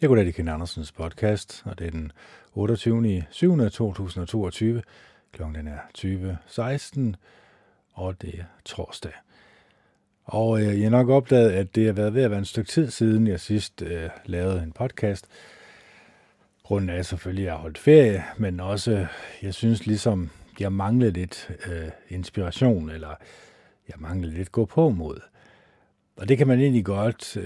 Jeg går da til Kennet Andersens podcast, og det er den 28.07.2022. Klokken er 20.16, og det er torsdag. Og jeg har nok opdaget, at det har været ved at være en stykke tid siden, jeg sidst lavede en podcast. Grunden er selvfølgelig, at jeg har holdt ferie, men også, jeg synes ligesom, jeg manglede lidt inspiration, eller jeg manglede lidt gå på mod. Og det kan man egentlig godt...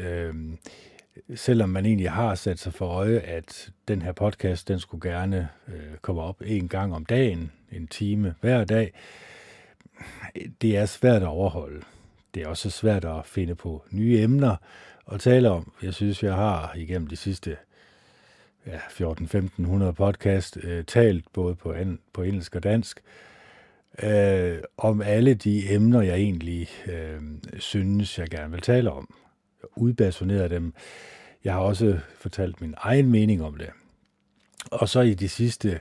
Selvom man egentlig har sat sig for øje, at den her podcast, den skulle gerne komme op en gang om dagen, en time hver dag. Det er svært at overholde. Det er også svært at finde på nye emner at tale om. Jeg synes, jeg har igennem de sidste 1400-1500 podcast talt både på engelsk og dansk om alle de emner, jeg egentlig synes, jeg gerne vil tale om. Udbasoneret dem. Jeg har også fortalt min egen mening om det. Og så i de sidste,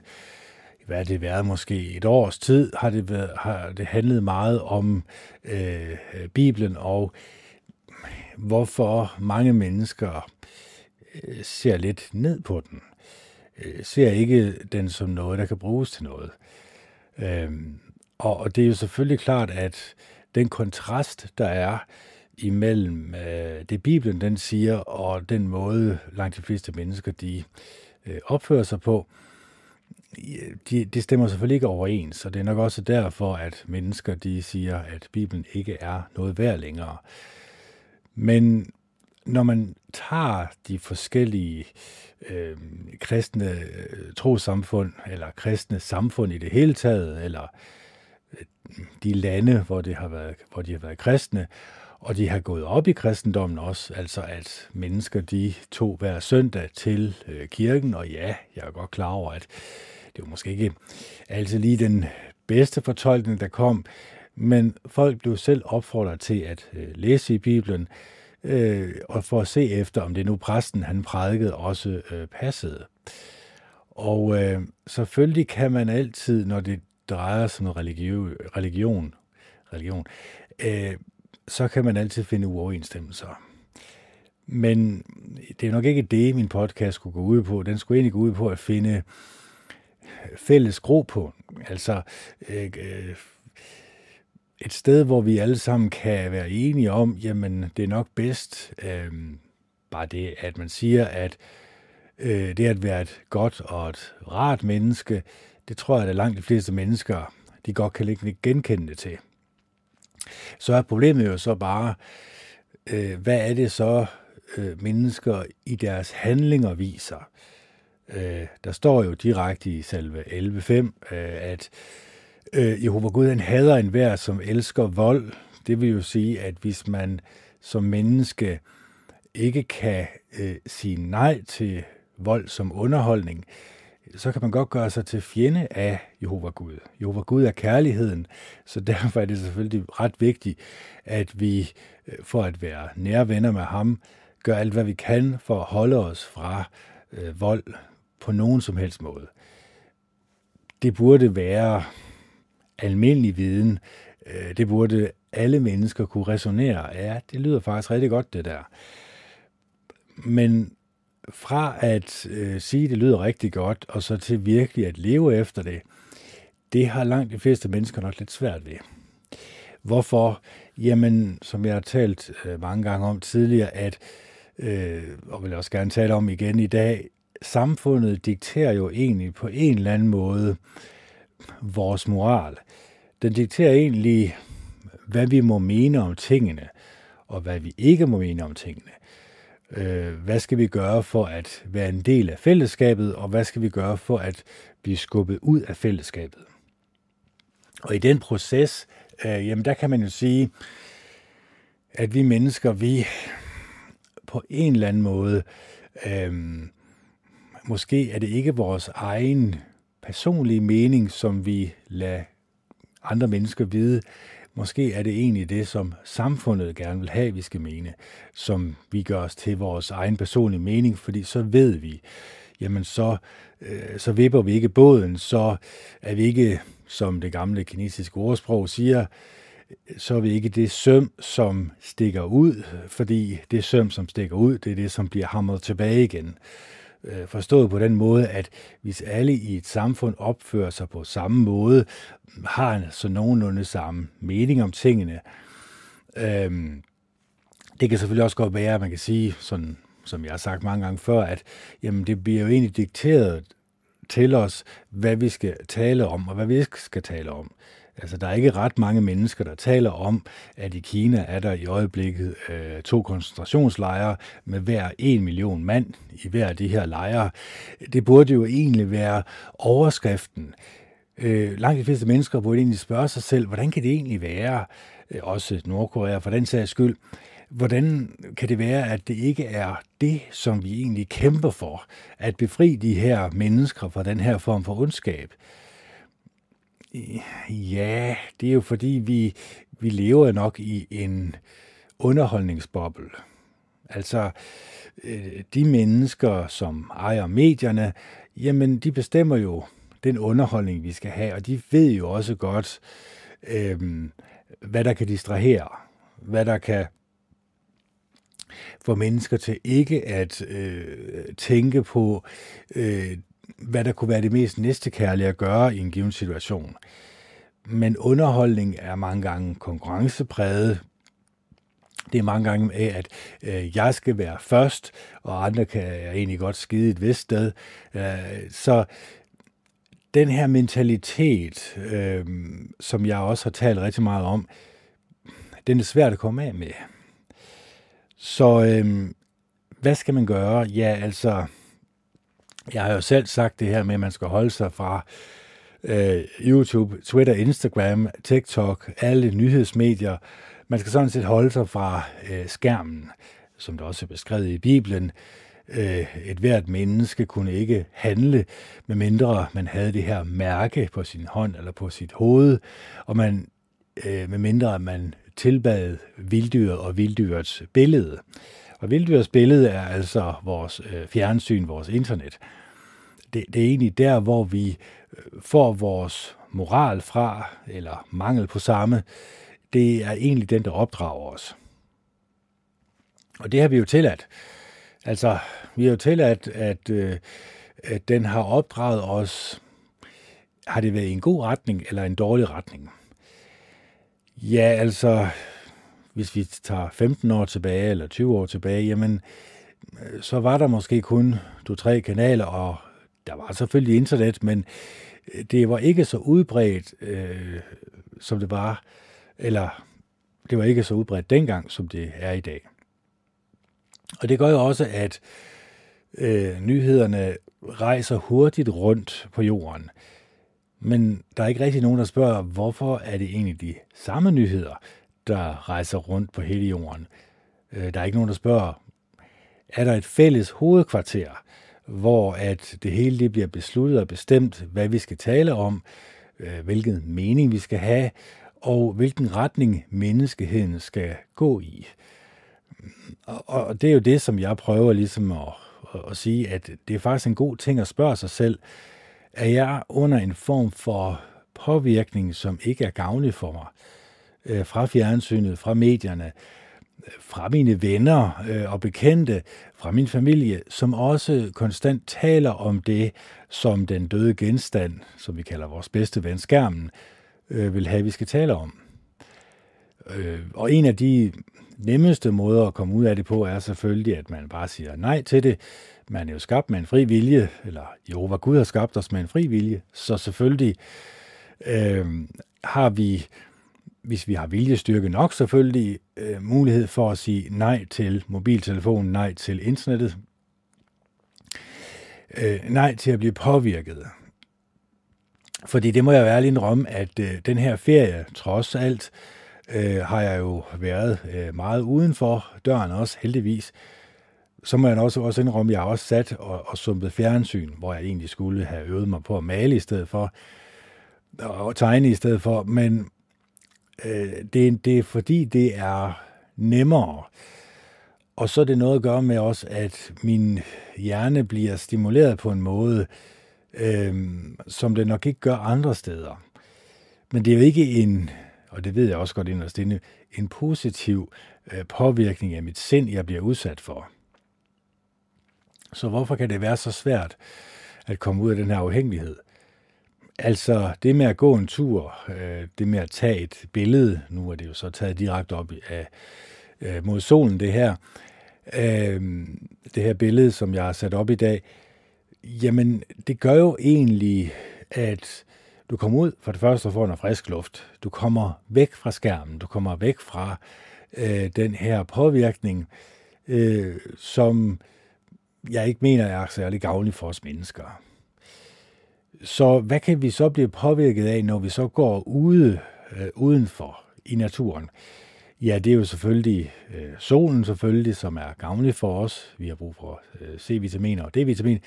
hvad har det været, måske et års tid, har det handlet meget om Bibelen og hvorfor mange mennesker ser lidt ned på den. Ser ikke den som noget, der kan bruges til noget. Og det er jo selvfølgelig klart, at den kontrast, der er imellem det Bibelen, den siger, og den måde, langt de fleste mennesker, de opfører sig på, det stemmer selvfølgelig ikke overens, og det er nok også derfor, at mennesker, de siger, at Bibelen ikke er noget værd længere. Men når man tager de forskellige kristne trosamfund, eller kristne samfund i det hele taget, eller de lande, hvor de har været kristne, og de har gået op i kristendommen også, altså at mennesker, de tog hver søndag til kirken, og ja, jeg er godt klar over, at det var måske ikke altid lige den bedste fortolkning, der kom, men folk blev selv opfordret til at læse i Bibelen, og for at se efter, om det nu præsten, han prædikede, også passede. Og selvfølgelig kan man altid, når det drejer sig om religion, så kan man altid finde uoverensstemmelser. Men det er nok ikke det, min podcast skulle gå ud på. Den skulle egentlig gå ud på at finde fælles gropunkt. Altså et sted, hvor vi alle sammen kan være enige om, jamen det er nok bedst, bare det, at man siger, at det at være et godt og et rart menneske, det tror jeg, at langt de fleste mennesker, de godt kan genkende det til. Så er problemet jo så bare, hvad er det så mennesker i deres handlinger viser? Der står jo direkte i selve 11.5, at Jehova Gud, han hader enhver, som elsker vold. Det vil jo sige, at hvis man som menneske ikke kan sige nej til vold som underholdning, så kan man godt gøre sig til fjende af Jehova Gud. Jehova Gud er kærligheden, så derfor er det selvfølgelig ret vigtigt, at vi for at være nære venner med ham, gør alt, hvad vi kan for at holde os fra vold på nogen som helst måde. Det burde være almindelig viden. Det burde alle mennesker kunne resonere. Ja, det lyder faktisk rigtig godt, det der. Men fra at sige, det lyder rigtig godt, og så til virkelig at leve efter det, det har langt de fleste mennesker nok lidt svært ved. Hvorfor? Jamen, som jeg har talt mange gange om tidligere, at, og vil også gerne tale om igen i dag, samfundet dikterer jo egentlig på en eller anden måde vores moral. Den dikterer egentlig, hvad vi må mene om tingene, og hvad vi ikke må mene om tingene. Hvad skal vi gøre for at være en del af fællesskabet, og hvad skal vi gøre for at blive skubbet ud af fællesskabet? Og i den proces, jamen der kan man jo sige, at vi mennesker, vi på en eller anden måde, måske er det ikke vores egen personlige mening, som vi lader andre mennesker vide. Måske er det egentlig det, som samfundet gerne vil have, vi skal mene, som vi gør os til vores egen personlige mening, fordi så ved vi, jamen så vipper vi ikke båden, så er vi ikke, som det gamle kinesiske ordsprog siger, så er vi ikke det søm, som stikker ud, fordi det søm, som stikker ud, det er det, som bliver hamret tilbage igen. Forstået på den måde, at hvis alle i et samfund opfører sig på samme måde, har så nogenlunde samme mening om tingene. Det kan selvfølgelig også godt være, at man kan sige, sådan, som jeg har sagt mange gange før, at jamen, det bliver jo egentlig dikteret til os, hvad vi skal tale om, og hvad vi ikke skal tale om. Altså, der er ikke ret mange mennesker, der taler om, at i Kina er der i øjeblikket 2 koncentrationslejre med hver 1 million mand i hver af de her lejre. Det burde jo egentlig være overskriften. Langt de fleste mennesker burde egentlig spørge sig selv, hvordan kan det egentlig være, også Nordkorea for den sags skyld, hvordan kan det være, at det ikke er det, som vi egentlig kæmper for, at befri de her mennesker fra den her form for ondskab? Ja, det er jo fordi, vi lever nok i en underholdningsboble. Altså, de mennesker, som ejer medierne, jamen, de bestemmer jo den underholdning, vi skal have, og de ved jo også godt, hvad der kan distrahere, hvad der kan få mennesker til ikke at tænke på hvad der kunne være det mest næstekærlige at gøre i en given situation. Men underholdning er mange gange konkurrencepræget. Det er mange gange af, at jeg skal være først, og andre kan jeg egentlig godt skide et vist sted. Så den her mentalitet, som jeg også har talt rigtig meget om, den er svært at komme af med. Så hvad skal man gøre? Ja, altså, jeg har jo selv sagt det her med, at man skal holde sig fra YouTube, Twitter, Instagram, TikTok, alle nyhedsmedier. Man skal sådan set holde sig fra skærmen, som der også er beskrevet i Bibelen. Et hvert menneske kunne ikke handle, medmindre man havde det her mærke på sin hånd eller på sit hoved, og man, medmindre man tilbad vilddyret og vilddyrets billede. Og vilddyrets billede er altså vores fjernsyn, vores internet. Det er egentlig der, hvor vi får vores moral fra, eller mangel på samme. Det er egentlig den, der opdrager os. Og det har vi jo tilladt. Altså, vi har jo tilladt, at den har opdraget os. Har det været i en god retning eller en dårlig retning? Ja, altså, hvis vi tager 15 år tilbage eller 20 år tilbage, jamen, så var der måske kun 2-3 kanaler, og der var selvfølgelig internet, men det var ikke så udbredt, som det var, eller det var ikke så udbredt dengang, som det er i dag. Og det gør jo også, at nyhederne rejser hurtigt rundt på jorden. Men der er ikke rigtig nogen, der spørger, hvorfor er det egentlig de samme nyheder, der rejser rundt på hele jorden. Der er ikke nogen, der spørger, er der et fælles hovedkvarter, hvor at det hele det bliver besluttet og bestemt, hvad vi skal tale om, hvilken mening vi skal have, og hvilken retning menneskeheden skal gå i. Og det er jo det, som jeg prøver ligesom at sige, at det er faktisk en god ting at spørge sig selv, er jeg under en form for påvirkning, som ikke er gavnlig for mig? Fra fjernsynet, fra medierne, fra mine venner og bekendte, fra min familie, som også konstant taler om det, som den døde genstand, som vi kalder vores bedste ven, skærmen, vil have, vi skal tale om. Og en af de nemmeste måder at komme ud af det på, er selvfølgelig, at man bare siger nej til det. Man er jo skabt med en fri vilje, eller Jehova Gud har skabt os med en fri vilje, så selvfølgelig har vi, hvis vi har viljestyrke nok, selvfølgelig mulighed for at sige nej til mobiltelefonen, nej til internettet, nej til at blive påvirket. Fordi det må jeg ærligt indrømme, at den her ferie, trods alt, har jeg jo været meget uden for døren også, heldigvis. Så må jeg også indrømme, at jeg har også sat og sumpet fjernsyn, hvor jeg egentlig skulle have øvet mig på at male i stedet for, og tegne i stedet for, men det er fordi, det er nemmere. Og så er det noget at gøre med også, at min hjerne bliver stimuleret på en måde, som det nok ikke gør andre steder. Men det er jo ikke en og det ved jeg også godt inderst inde, en positiv påvirkning af mit sind, jeg bliver udsat for. Så hvorfor kan det være så svært at komme ud af den her afhængighed? Altså det med at gå en tur, det med at tage et billede, nu er det jo så taget direkte op mod solen det her billede, som jeg har sat op i dag, jamen det gør jo egentlig, at du kommer ud for det første og får noget frisk luft. Du kommer væk fra skærmen, du kommer væk fra den her påvirkning, som jeg ikke mener er særlig gavnlig for os mennesker. Så hvad kan vi så blive påvirket af, når vi så går udenfor i naturen? Ja, det er jo selvfølgelig solen selvfølgelig, som er gavnlig for os. Vi har brug for C-vitaminer og D-vitamin.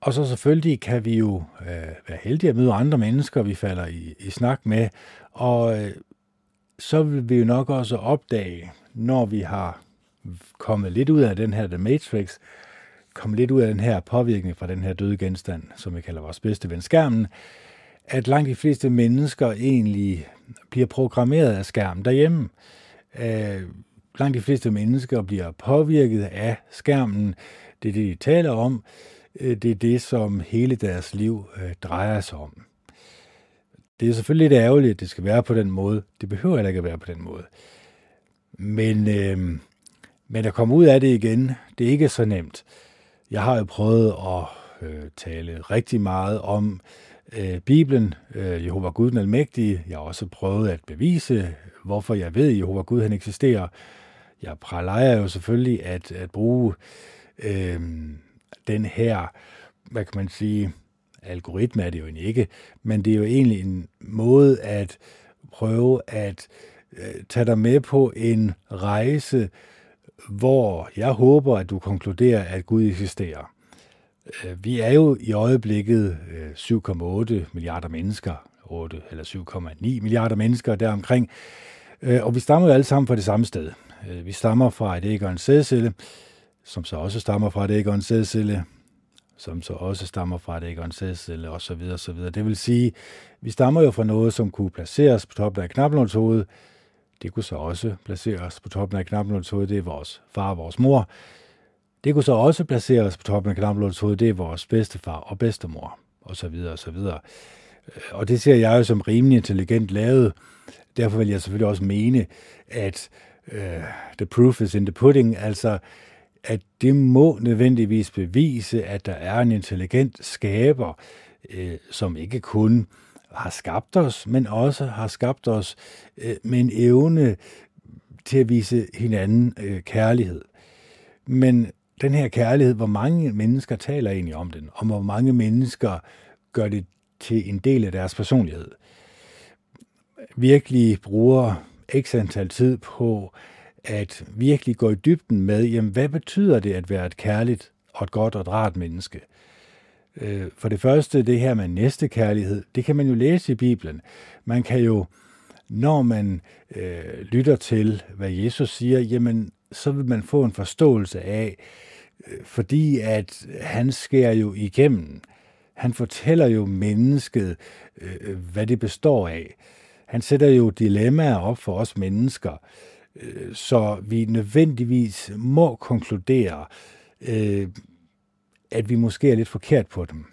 Og så selvfølgelig kan vi jo være heldige at møde andre mennesker, vi falder i snak med. Og så vil vi jo nok også opdage, når vi har kommet lidt ud af den her The Matrix, komme lidt ud af den her påvirkning fra den her døde genstand, som vi kalder vores bedste ven, skærmen, at langt de fleste mennesker egentlig bliver programmeret af skærmen derhjemme. Langt de fleste mennesker bliver påvirket af skærmen. Det er det, de taler om. Det er det, som hele deres liv drejer sig om. Det er selvfølgelig lidt ærgerligt, at det skal være på den måde. Det behøver heller ikke at være på den måde. Men at komme ud af det igen, det er ikke så nemt. Jeg har jo prøvet at tale rigtig meget om Bibelen, Jehova Gud den Almægtige. Jeg har også prøvet at bevise, hvorfor jeg ved, at Jehova Gud han eksisterer. Jeg pralejer jo selvfølgelig at bruge den her, hvad kan man sige, algoritme er det jo ikke, men det er jo egentlig en måde at prøve at tage dig med på en rejse, hvor jeg håber, at du konkluderer, at Gud eksisterer. Vi er jo i øjeblikket 7,8 milliarder mennesker, 8 eller 7,9 milliarder mennesker deromkring, og vi stammer jo alle sammen fra det samme sted. Vi stammer fra et æg og en sædcelle, som så også stammer fra et æg og en sædcelle, som så også stammer fra et æg og en sædcelle, osv. osv. Det vil sige, vi stammer jo fra noget, som kunne placeres på toppen af knaplånshovedet. Det kunne så også placeres på toppen af knaplånshovedet, det er vores far og vores mor. Det kunne så også placeres på toppen af knaplånshovedet, det er vores bedstefar og bedstemor, osv. osv. Og det ser jeg jo som rimelig intelligent lavet. Derfor vil jeg selvfølgelig også mene, at the proof is in the pudding, altså at det må nødvendigvis bevise, at der er en intelligent skaber, som ikke kun har skabt os, men også har skabt os med en evne til at vise hinanden kærlighed. Men den her kærlighed, hvor mange mennesker taler egentlig om den, og hvor mange mennesker gør det til en del af deres personlighed. Virkelig bruger x antal tid på at virkelig gå i dybden med, jamen, hvad betyder det at være et kærligt og et godt og et rart menneske? For det første, det her med næstekærlighed, det kan man jo læse i Bibelen. Man kan jo, når man lytter til, hvad Jesus siger, jamen, så vil man få en forståelse af, fordi at han skærer jo igennem. Han fortæller jo mennesket, hvad det består af. Han sætter jo dilemmaer op for os mennesker, så vi nødvendigvis må konkludere, at vi måske er lidt forkert på dem.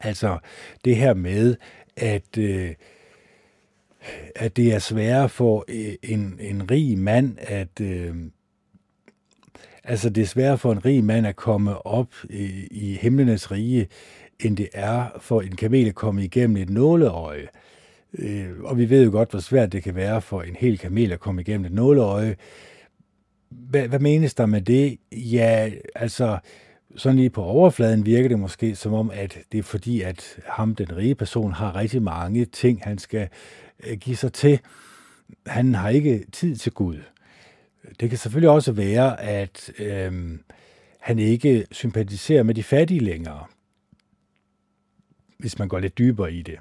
Altså det her med, at det er sværere for en rig mand at komme op i himlenes rige, end det er for en kamel at komme igennem et nåleøje. Og vi ved jo godt, hvor svært det kan være for en hel kamel at komme igennem et nåleøje. Hvad menes der med det? Ja, altså sådan lige på overfladen virker det måske som om, at det er fordi, at ham, den rige person, har rigtig mange ting, han skal give sig til. Han har ikke tid til Gud. Det kan selvfølgelig også være, at han ikke sympatiserer med de fattige længere, hvis man går lidt dybere i det.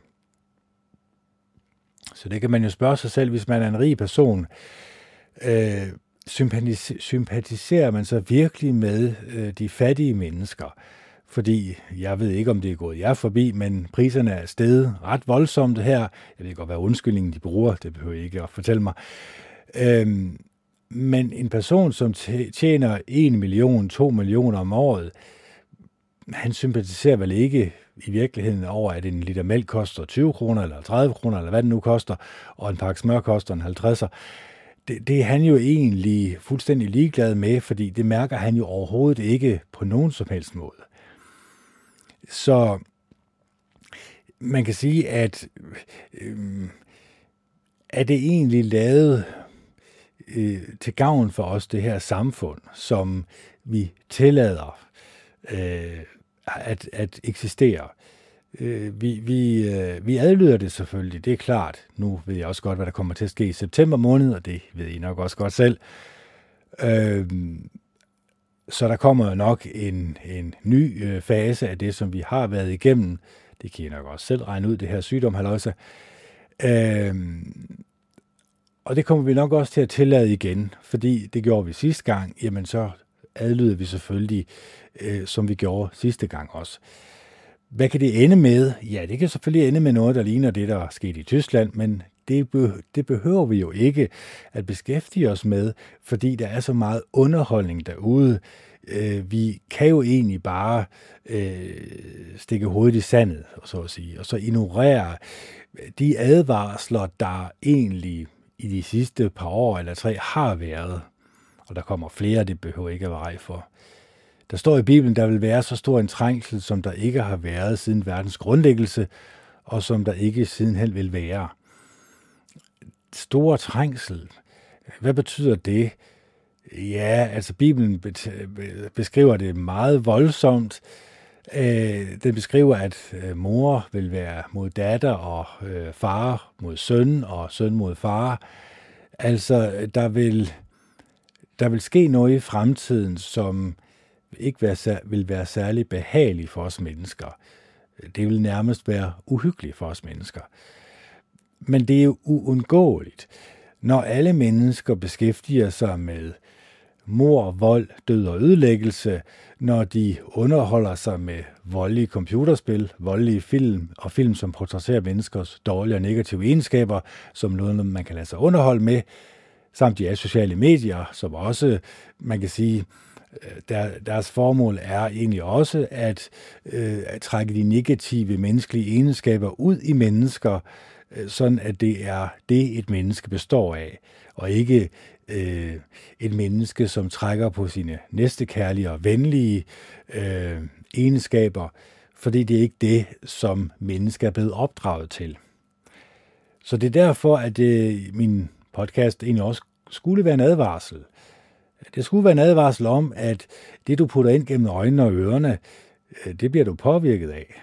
Så det kan man jo spørge sig selv, hvis man er en rig person. Sympatiserer man så virkelig med de fattige mennesker? fordi jeg ved ikke, om det er gået jer forbi, men priserne er steget ret voldsomt her. Jeg ved godt, hvad undskyldningen de bruger, det behøver I ikke at fortælle mig. Men en person, som tjener 1 million, 2 millioner om året, han sympatiserer vel ikke i virkeligheden over, at en liter mælk koster 20 kroner, eller 30 kroner, eller hvad det nu koster, og en pakke smør koster en 50'er. Det er han jo egentlig fuldstændig ligeglad med, fordi det mærker han jo overhovedet ikke på nogen som helst måde. Så man kan sige, at er det egentlig lavet til gavn for os, det her samfund, som vi tillader at eksistere. Vi adlyder det selvfølgelig, det er klart. Nu ved jeg også godt, hvad der kommer til at ske i september måned, og det ved I nok også godt selv. Så der kommer nok en ny fase af det, som vi har været igennem. Det kan I nok også selv regne ud, det her sygdomhaløjse. Og det kommer vi nok også til at tillade igen, fordi det gjorde vi sidste gang, jamen så adlyder vi selvfølgelig, som vi gjorde sidste gang også. Hvad kan det ende med? Ja, det kan selvfølgelig ende med noget, der ligner det, der skete i Tyskland, men det behøver vi jo ikke at beskæftige os med, fordi der er så meget underholdning derude. Vi kan jo egentlig bare stikke hovedet i sandet, så at sige, og så ignorere de advarsler, der egentlig i de sidste par år eller 3 har været, og der kommer flere, det behøver ikke at være rej for. Der står i Bibelen, der vil være så stor en trængsel, som der ikke har været siden verdens grundlæggelse, og som der ikke sidenhen vil være. Stor trængsel. Hvad betyder det? Ja, altså Bibelen beskriver det meget voldsomt. Den beskriver, at mor vil være mod datter, og far mod søn, og søn mod far. Altså, der vil ske noget i fremtiden, som ikke vil være særlig behageligt for os mennesker. Det vil nærmest være uhyggeligt for os mennesker. Men det er jo uundgåeligt, når alle mennesker beskæftiger sig med mord, vold, død og ødelæggelse, når de underholder sig med voldelige computerspil, voldelige film og film, som portrætterer menneskers dårlige og negative egenskaber, som noget, man kan lade sig underholde med, samt de sociale medier, som også, man kan sige, deres formål er egentlig også at trække de negative menneskelige egenskaber ud i mennesker, sådan at det er det, et menneske består af, og ikke et menneske, som trækker på sine næstekærlige og venlige egenskaber, fordi det er ikke det, som mennesker er blevet opdraget til. Så det er derfor, at min podcast egentlig også skulle være en advarsel. Det skulle være en advarsel om, at det, du putter ind gennem øjnene og ørerne, det bliver du påvirket af.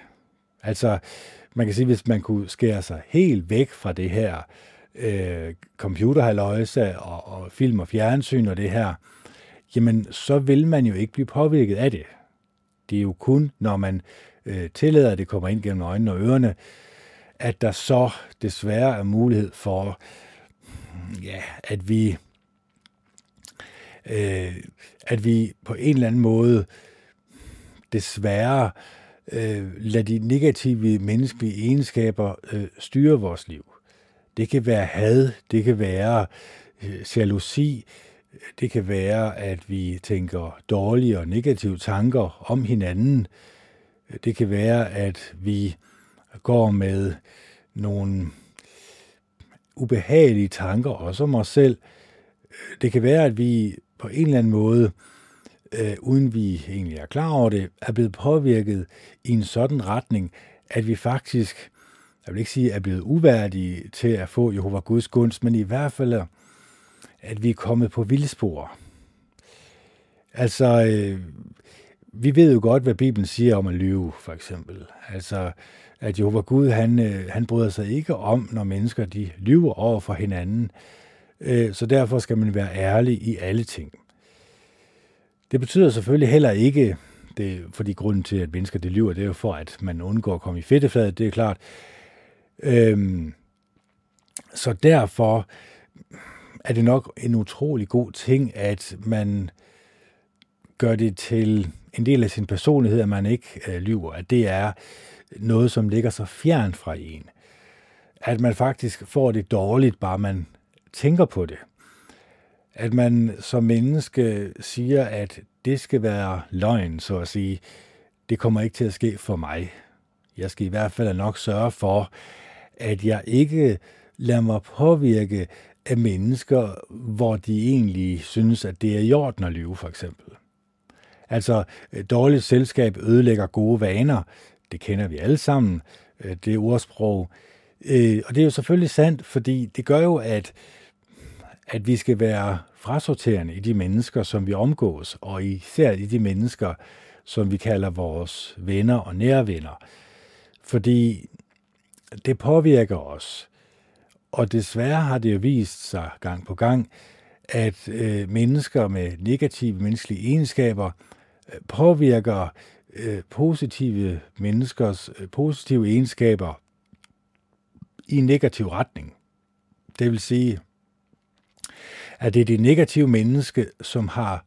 Altså, man kan sige, hvis man kunne skære sig helt væk fra det her computerhaløjse og film og fjernsyn og det her, jamen så vil man jo ikke blive påvirket af det. Det er jo kun, når man tillader, at det kommer ind gennem øjnene og ørerne, at der så desværre er mulighed for, ja, at vi på en eller anden måde desværre lader de negative menneskelige egenskaber styre vores liv. Det kan være had, det kan være jalousi, det kan være, at vi tænker dårlige og negative tanker om hinanden. Det kan være, at vi går med nogle ubehagelige tanker også om os selv. Det kan være, at vi på en eller anden måde, uden vi egentlig er klar over det, er blevet påvirket i en sådan retning, at vi faktisk, jeg vil ikke sige, at er blevet uværdige til at få Jehova Guds gunst, men i hvert fald, at vi er kommet på vildspor. Altså, vi ved jo godt, hvad Bibelen siger om at lyve, for eksempel. Altså, at Jehova Gud, han bryder sig ikke om, når mennesker, de lyver over for hinanden. Så derfor skal man være ærlig i alle ting. Det betyder selvfølgelig heller ikke, fordi grunden til, at mennesker det lyver, det er jo for, at man undgår at komme i fedtefladet, det er klart. Så derfor er det nok en utrolig god ting, at man gør det til en del af sin personlighed, at man ikke lyver, at det er noget, som ligger så fjern fra en. At man faktisk får det dårligt, bare man tænker på det. At man som menneske siger, at det skal være løgn, så at sige, det kommer ikke til at ske for mig. Jeg skal i hvert fald nok sørge for, at jeg ikke lader mig påvirke af mennesker, hvor de egentlig synes, at det er i orden at lyve, for eksempel. Altså, dårligt selskab ødelægger gode vaner. Det kender vi alle sammen, det ordsprog. Og det er jo selvfølgelig sandt, fordi det gør jo, at vi skal være frasorterende i de mennesker, som vi omgås, og især i de mennesker, som vi kalder vores venner og nære venner. Fordi det påvirker os. Og desværre har det jo vist sig gang på gang, at mennesker med negative menneskelige egenskaber påvirker positive menneskers positive egenskaber i en negativ retning. Det vil sige, at det er det negative menneske, som har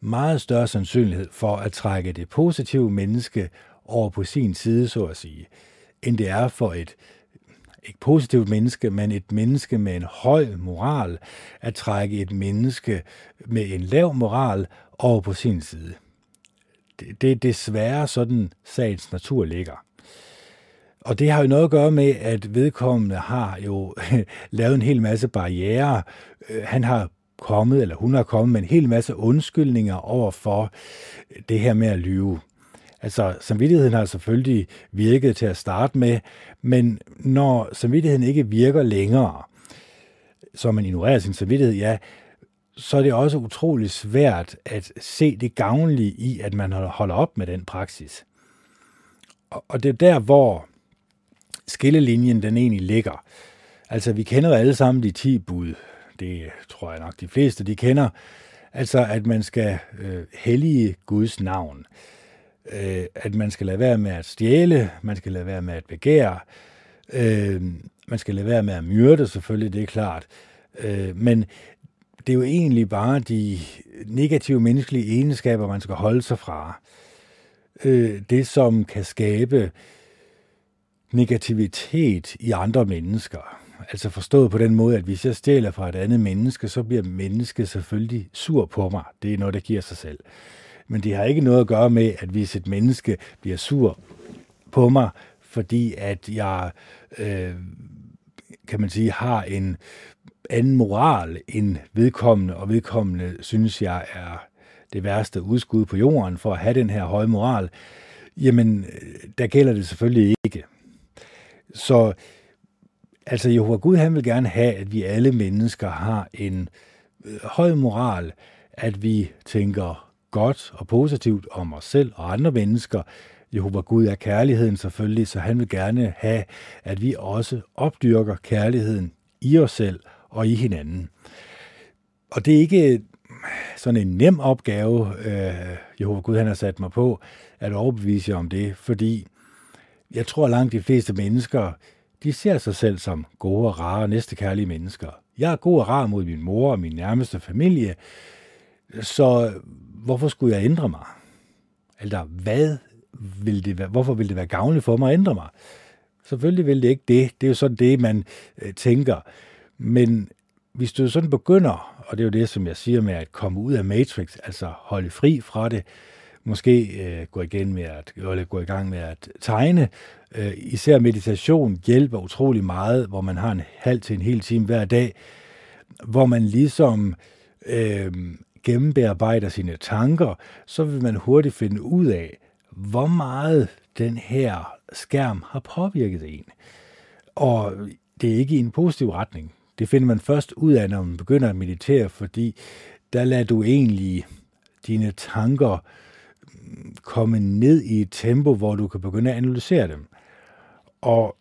meget større sandsynlighed for at trække det positive menneske over på sin side, så at sige, end det er for et ikke positivt menneske, men et menneske med en høj moral, at trække et menneske med en lav moral over på sin side. Det er desværre sådan sagens natur ligger. Og det har jo noget at gøre med, at vedkommende har jo lavet en hel masse barrierer. Hun har kommet med en hel masse undskyldninger over for det her med at lyve. Altså, samvittigheden har selvfølgelig virket til at starte med, men når samvittigheden ikke virker længere, så man ignorerer sin samvittighed, ja, så er det også utrolig svært at se det gavnlige i, at man holder op med den praksis. Og det er der, hvor skillelinjen den egentlig ligger. Altså, vi kender alle sammen de 10 bud. Det tror jeg nok de fleste, de kender. Altså, at man skal hellige Guds navn. At man skal lade være med at stjæle, man skal lade være med at begære, man skal lade være med at myrde, selvfølgelig, det er klart. Men det er jo egentlig bare de negative menneskelige egenskaber, man skal holde sig fra. Det, som kan skabe negativitet i andre mennesker. Altså forstået på den måde, at hvis jeg stjæler fra et andet menneske, så bliver mennesket selvfølgelig sur på mig. Det er noget, der giver sig selv. Men det har ikke noget at gøre med, at hvis et menneske bliver sur på mig, fordi at jeg, kan man sige, har en anden moral end vedkommende, og vedkommende synes, jeg er det værste udskud på jorden for at have den her høje moral, jamen, der gælder det selvfølgelig ikke. Så, altså, Jehova Gud, han vil gerne have, at vi alle mennesker har en høj moral, at vi tænker godt og positivt om os selv og andre mennesker. Jehova Gud er kærligheden selvfølgelig, så han vil gerne have, at vi også opdyrker kærligheden i os selv og i hinanden. Og det er ikke sådan en nem opgave, Jehova Gud han har sat mig på, at overbevise jer om det, fordi jeg tror langt de fleste mennesker, de ser sig selv som gode og rare og næstekærlige mennesker. Jeg er god og rar mod min mor og min nærmeste familie, så hvorfor skulle jeg ændre mig? Eller hvorfor vil det være gavnligt for mig at ændre mig? Selvfølgelig vil det ikke det. Det er jo sådan det, man tænker. Men hvis du sådan begynder, og det er jo det, som jeg siger med at komme ud af Matrix, altså holde fri fra det, måske gå i gang med at tegne. Især meditation hjælper utrolig meget, hvor man har en halv til en hel time hver dag, hvor man ligesom gennembearbejder sine tanker, så vil man hurtigt finde ud af, hvor meget den her skærm har påvirket en. Og det er ikke i en positiv retning. Det finder man først ud af, når man begynder at meditere, fordi der lader du egentlig dine tanker komme ned i et tempo, hvor du kan begynde at analysere dem. Og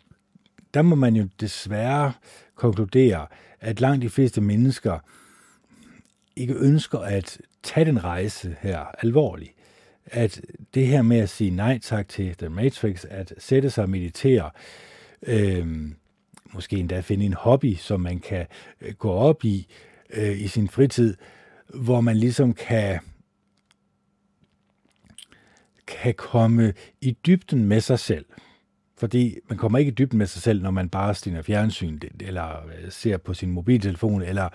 der må man jo desværre konkludere, at langt de fleste mennesker ikke ønsker at tage den rejse her alvorligt. At det her med at sige nej tak til The Matrix, at sætte sig og meditere, måske endda finde en hobby, som man kan gå op i i sin fritid, hvor man ligesom kan kan komme i dybden med sig selv. Fordi man kommer ikke i dybden med sig selv, når man bare stiger fjernsyn, eller ser på sin mobiltelefon, eller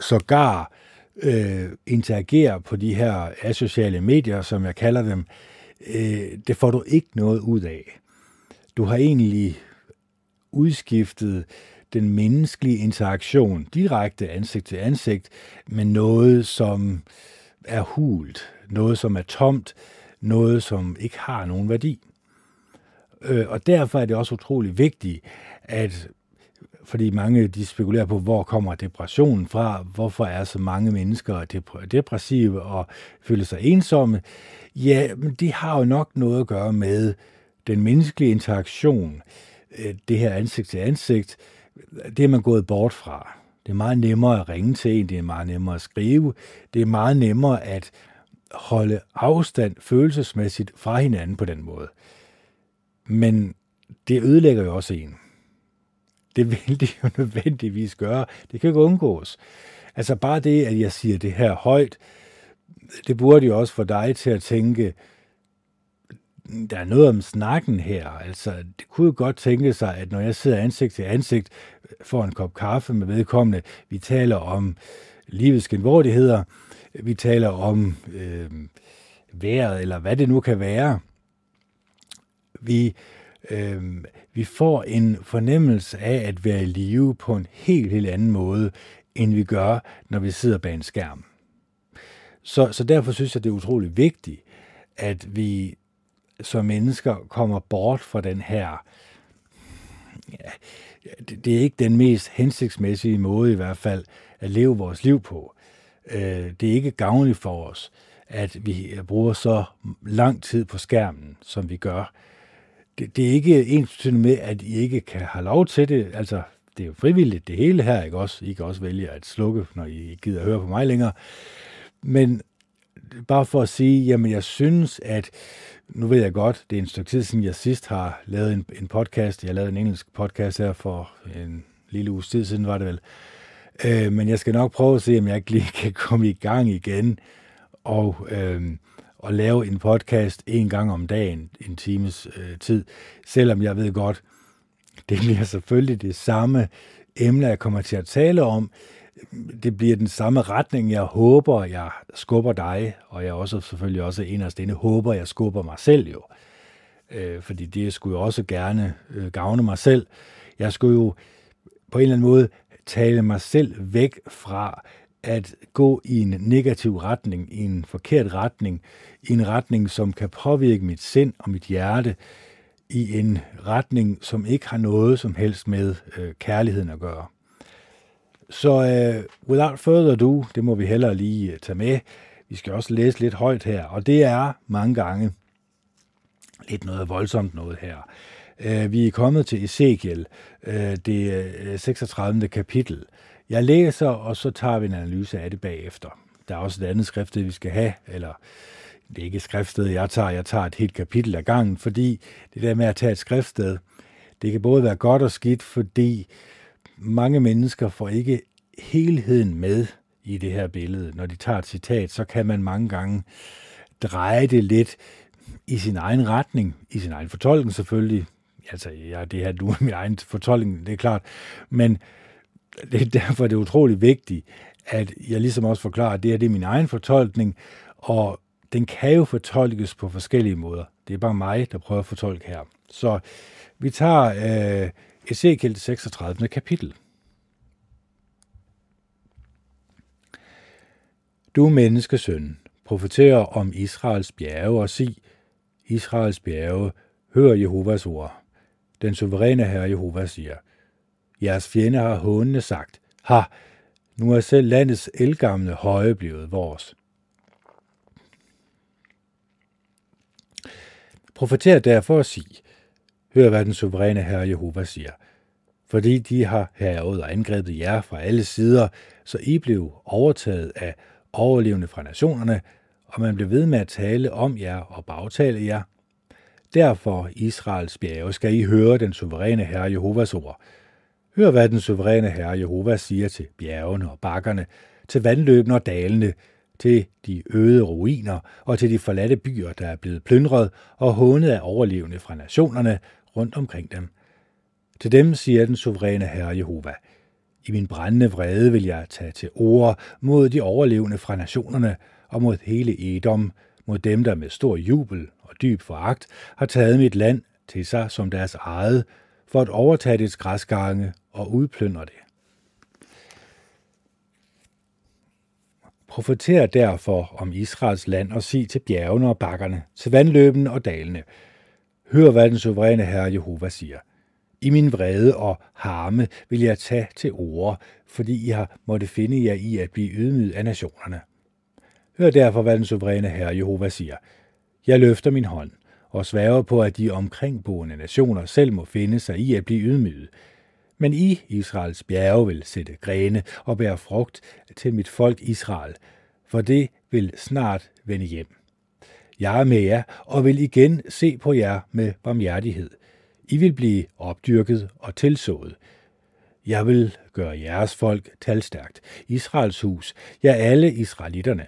sågar interagerer på de her asociale medier, som jeg kalder dem. Det får du ikke noget ud af. Du har egentlig udskiftet den menneskelige interaktion direkte ansigt til ansigt med noget, som er hult, noget, som er tomt, noget, som ikke har nogen værdi. Og derfor er det også utrolig vigtigt, at, fordi mange de spekulerer på, hvor kommer depressionen fra, hvorfor er så mange mennesker depressive og føler sig ensomme, ja, de har jo nok noget at gøre med den menneskelige interaktion, det her ansigt til ansigt, det er man gået bort fra. Det er meget nemmere at ringe til en, det er meget nemmere at skrive, det er meget nemmere at holde afstand følelsesmæssigt fra hinanden på den måde. Men det ødelægger jo også en. Det vil det jo nødvendigvis gøre. Det kan ikke undgås. Altså bare det, at jeg siger det her højt, det burde jo også få dig til at tænke, der er noget om snakken her. Altså, det kunne jo godt tænke sig, at når jeg sidder ansigt til ansigt for en kop kaffe med vedkommende, vi taler om livets genvordigheder, vi taler om vejret, eller hvad det nu kan være. Vi får en fornemmelse af at være i live på en helt anden måde, end vi gør, når vi sidder bag en skærm. Så derfor synes jeg, det er utrolig vigtigt, at vi som mennesker kommer bort fra den her. Ja, det er ikke den mest hensigtsmæssige måde i hvert fald at leve vores liv på. Det er ikke gavnligt for os, at vi bruger så lang tid på skærmen, som vi gør. Det er ikke ensbetydende med, at I ikke kan have lov til det. Altså, det er jo frivilligt det hele her, ikke også? I kan også vælge at slukke, når I gider at høre på mig længere. Men bare for at sige, jamen jeg synes, at nu ved jeg godt, det er en stykke tid siden jeg sidst har lavet en podcast. Jeg lavede en engelsk podcast her for en lille uges tid siden, var det vel. Men jeg skal nok prøve at se, om jeg ikke lige kan komme i gang igen og lave en podcast en gang om dagen, en times tid, selvom jeg ved godt, det bliver selvfølgelig det samme emne, jeg kommer til at tale om. Det bliver den samme retning, jeg håber, jeg skubber dig, og jeg også selvfølgelig også inderst inde håber, jeg skubber mig selv jo. Fordi det skulle jo også gerne gavne mig selv. Jeg skulle jo på en eller anden måde tale mig selv væk fra at gå i en negativ retning, i en forkert retning, i en retning, som kan påvirke mit sind og mit hjerte, i en retning, som ikke har noget som helst med kærligheden at gøre. Så without further ado, det må vi hellere lige tage med. Vi skal også læse lidt højt her, og det er mange gange lidt noget voldsomt noget her. Vi er kommet til Ezekiel, det 36. kapitel. Jeg læser, og så tager vi en analyse af det bagefter. Der er også et andet skriftsted, vi skal have, eller det er ikke et skriftsted, jeg tager et helt kapitel ad gangen, fordi det der med at tage et skriftsted, det kan både være godt og skidt, fordi mange mennesker får ikke helheden med i det her billede. Når de tager et citat, så kan man mange gange dreje det lidt i sin egen retning, i sin egen fortolkning selvfølgelig. Altså, ja, det her nu er min egen fortolkning, det er klart, men det er derfor, det er utrolig vigtigt, at jeg ligesom også forklarer, at det her det er min egen fortolkning, og den kan jo fortolkes på forskellige måder. Det er bare mig, der prøver at fortolke her. Så vi tager Ezekiel 36. kapitel. Du menneskesøn, profeterer om Israels bjerge og sig, Israels bjerge, hør Jehovas ord. Den suveræne Herre Jehova siger, jeres fjender har hånende sagt, ha, nu er selv landets ældgamle høje blevet vores. Profeter derfor og sig, hør hvad den suveræne Herre Jehova siger, fordi de har herrede og angrebet jer fra alle sider, så I blev overtaget af overlevende fra nationerne, og man blev ved med at tale om jer og bagtale jer. Derfor, Israels bjerge, skal I høre den suveræne Herre Jehovas ord. Hør, hvad den suveræne Herre Jehova siger til bjergene og bakkerne, til vandløbene og dalene, til de øde ruiner og til de forladte byer, der er blevet plyndret og hånet af overlevende fra nationerne rundt omkring dem. Til dem siger den suveræne Herre Jehova, i min brændende vrede vil jeg tage til orde mod de overlevende fra nationerne og mod hele Edom, mod dem, der med stor jubel og dyb foragt har taget mit land til sig som deres eget, for at overtage dets græsgange og udplyndre det. Profeter derfor om Israels land og sig til bjergene og bakkerne, til vandløbene og dalene. Hør, hvad den suveræne Herre Jehova siger. I min vrede og harme vil jeg tage til orde, fordi I har måtte finde jer i at blive ydmyget af nationerne. Hør derfor, hvad den suveræne Herre Jehova siger. Jeg løfter min hånd og sværger på, at de omkringboende nationer selv må finde sig i at blive ydmyget. Men I, Israels bjerge, vil sætte grene og bære frugt til mit folk Israel, for det vil snart vende hjem. Jeg er med jer og vil igen se på jer med barmhjertighed. I vil blive opdyrket og tilsået. Jeg vil gøre jeres folk talstærkt, Israels hus, ja alle israelitterne.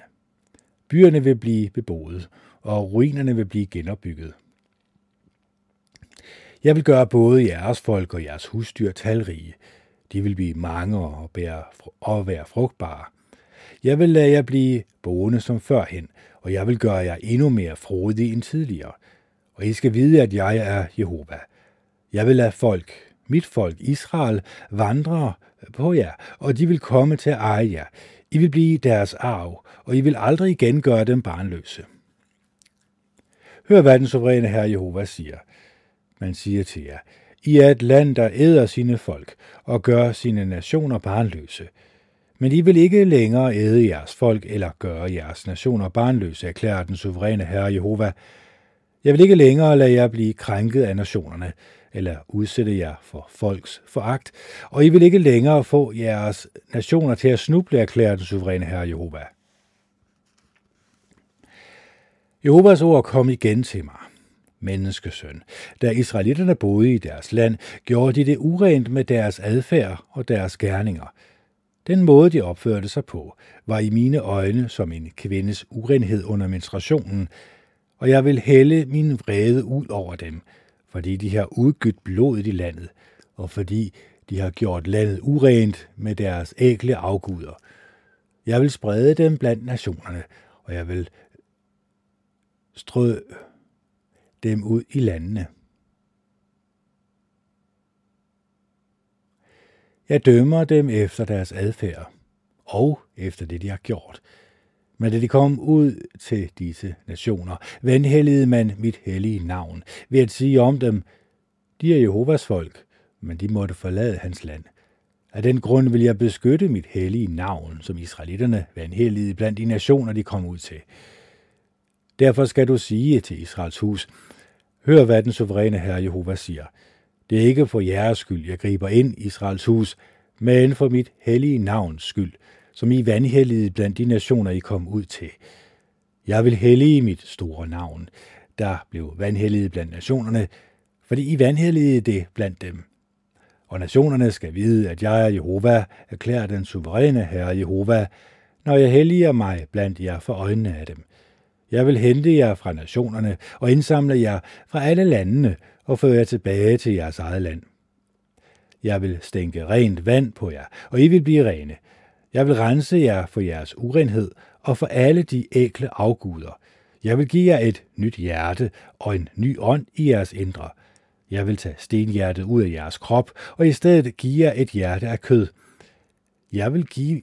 Byerne vil blive beboet, og ruinerne vil blive genopbygget. Jeg vil gøre både jeres folk og jeres husdyr talrige. De vil blive mange og være frugtbare. Jeg vil lade jer blive boende som førhen, og jeg vil gøre jer endnu mere frodige end tidligere. Og I skal vide, at jeg er Jehova. Jeg vil lade folk, mit folk Israel, vandre på jer, og de vil komme til at eje jer. I vil blive deres arv, og I vil aldrig igen gøre dem barnløse. Hør, hvad den suveræne Herre Jehova siger. Man siger til jer, I er et land, der æder sine folk og gør sine nationer barnløse. Men I vil ikke længere æde jeres folk eller gøre jeres nationer barnløse, erklærer den suveræne Herre Jehova. Jeg vil ikke længere lade jer blive krænket af nationerne eller udsætte jer for folks foragt, og I vil ikke længere få jeres nationer til at snuble, erklærer den suveræne Herre Jehova. Jehovas ord kom igen til mig. Menneskesøn, da israelitterne boede i deres land, gjorde de det urent med deres adfærd og deres gerninger. Den måde, de opførte sig på, var i mine øjne som en kvindes urenhed under menstruationen, og jeg vil hælde min vrede ud over dem, fordi de har udgydt blodet i landet, og fordi de har gjort landet urent med deres ægle afguder. Jeg vil sprede dem blandt nationerne, og jeg vil strø dem ud i landene. Jeg dømmer dem efter deres adfærd, og efter det, de har gjort. Men da de kom ud til disse nationer, vanhelligede man mit hellige navn, ved at sige om dem, de er Jehovas folk, men de måtte forlade hans land. Af den grund vil jeg beskytte mit hellige navn, som israelitterne vanhelligede blandt de nationer, de kom ud til. Derfor skal du sige til Israels hus, hør hvad den suveræne Herre Jehova siger. Det er ikke for jeres skyld, jeg griber ind, Israels hus, men for mit hellige navns skyld, som I vanhelligede blandt de nationer, I kom ud til. Jeg vil hellige mit store navn, der blev vanhelliget blandt nationerne, fordi I vanhelligede det blandt dem. Og nationerne skal vide, at jeg er Jehova, erklærer den suveræne Herre Jehova, når jeg helliger mig blandt jer for øjnene af dem. Jeg vil hente jer fra nationerne og indsamle jer fra alle landene og føre jer tilbage til jeres eget land. Jeg vil stænke rent vand på jer, og I vil blive rene. Jeg vil rense jer for jeres urenhed og for alle de ækle afguder. Jeg vil give jer et nyt hjerte og en ny ånd i jeres indre. Jeg vil tage stenhjertet ud af jeres krop og i stedet give jer et hjerte af kød. Jeg vil give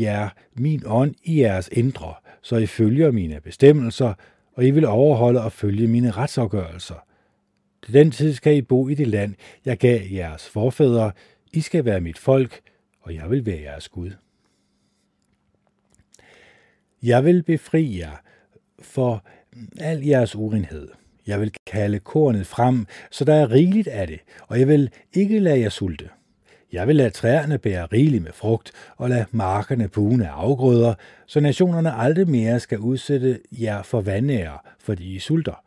jer min ånd i jeres indre, så I følger mine bestemmelser, og I vil overholde og følge mine retsafgørelser. Til den tid skal I bo i det land, jeg gav jeres forfædre. I skal være mit folk, og jeg vil være jeres Gud. Jeg vil befri jer for al jeres urenhed. Jeg vil kalde kornet frem, så der er rigeligt af det, og jeg vil ikke lade jer sulte. Jeg vil lade træerne bære rigeligt med frugt og lade markerne bune af afgrøder, så nationerne aldrig mere skal udsætte jer for vanære, fordi I sulter.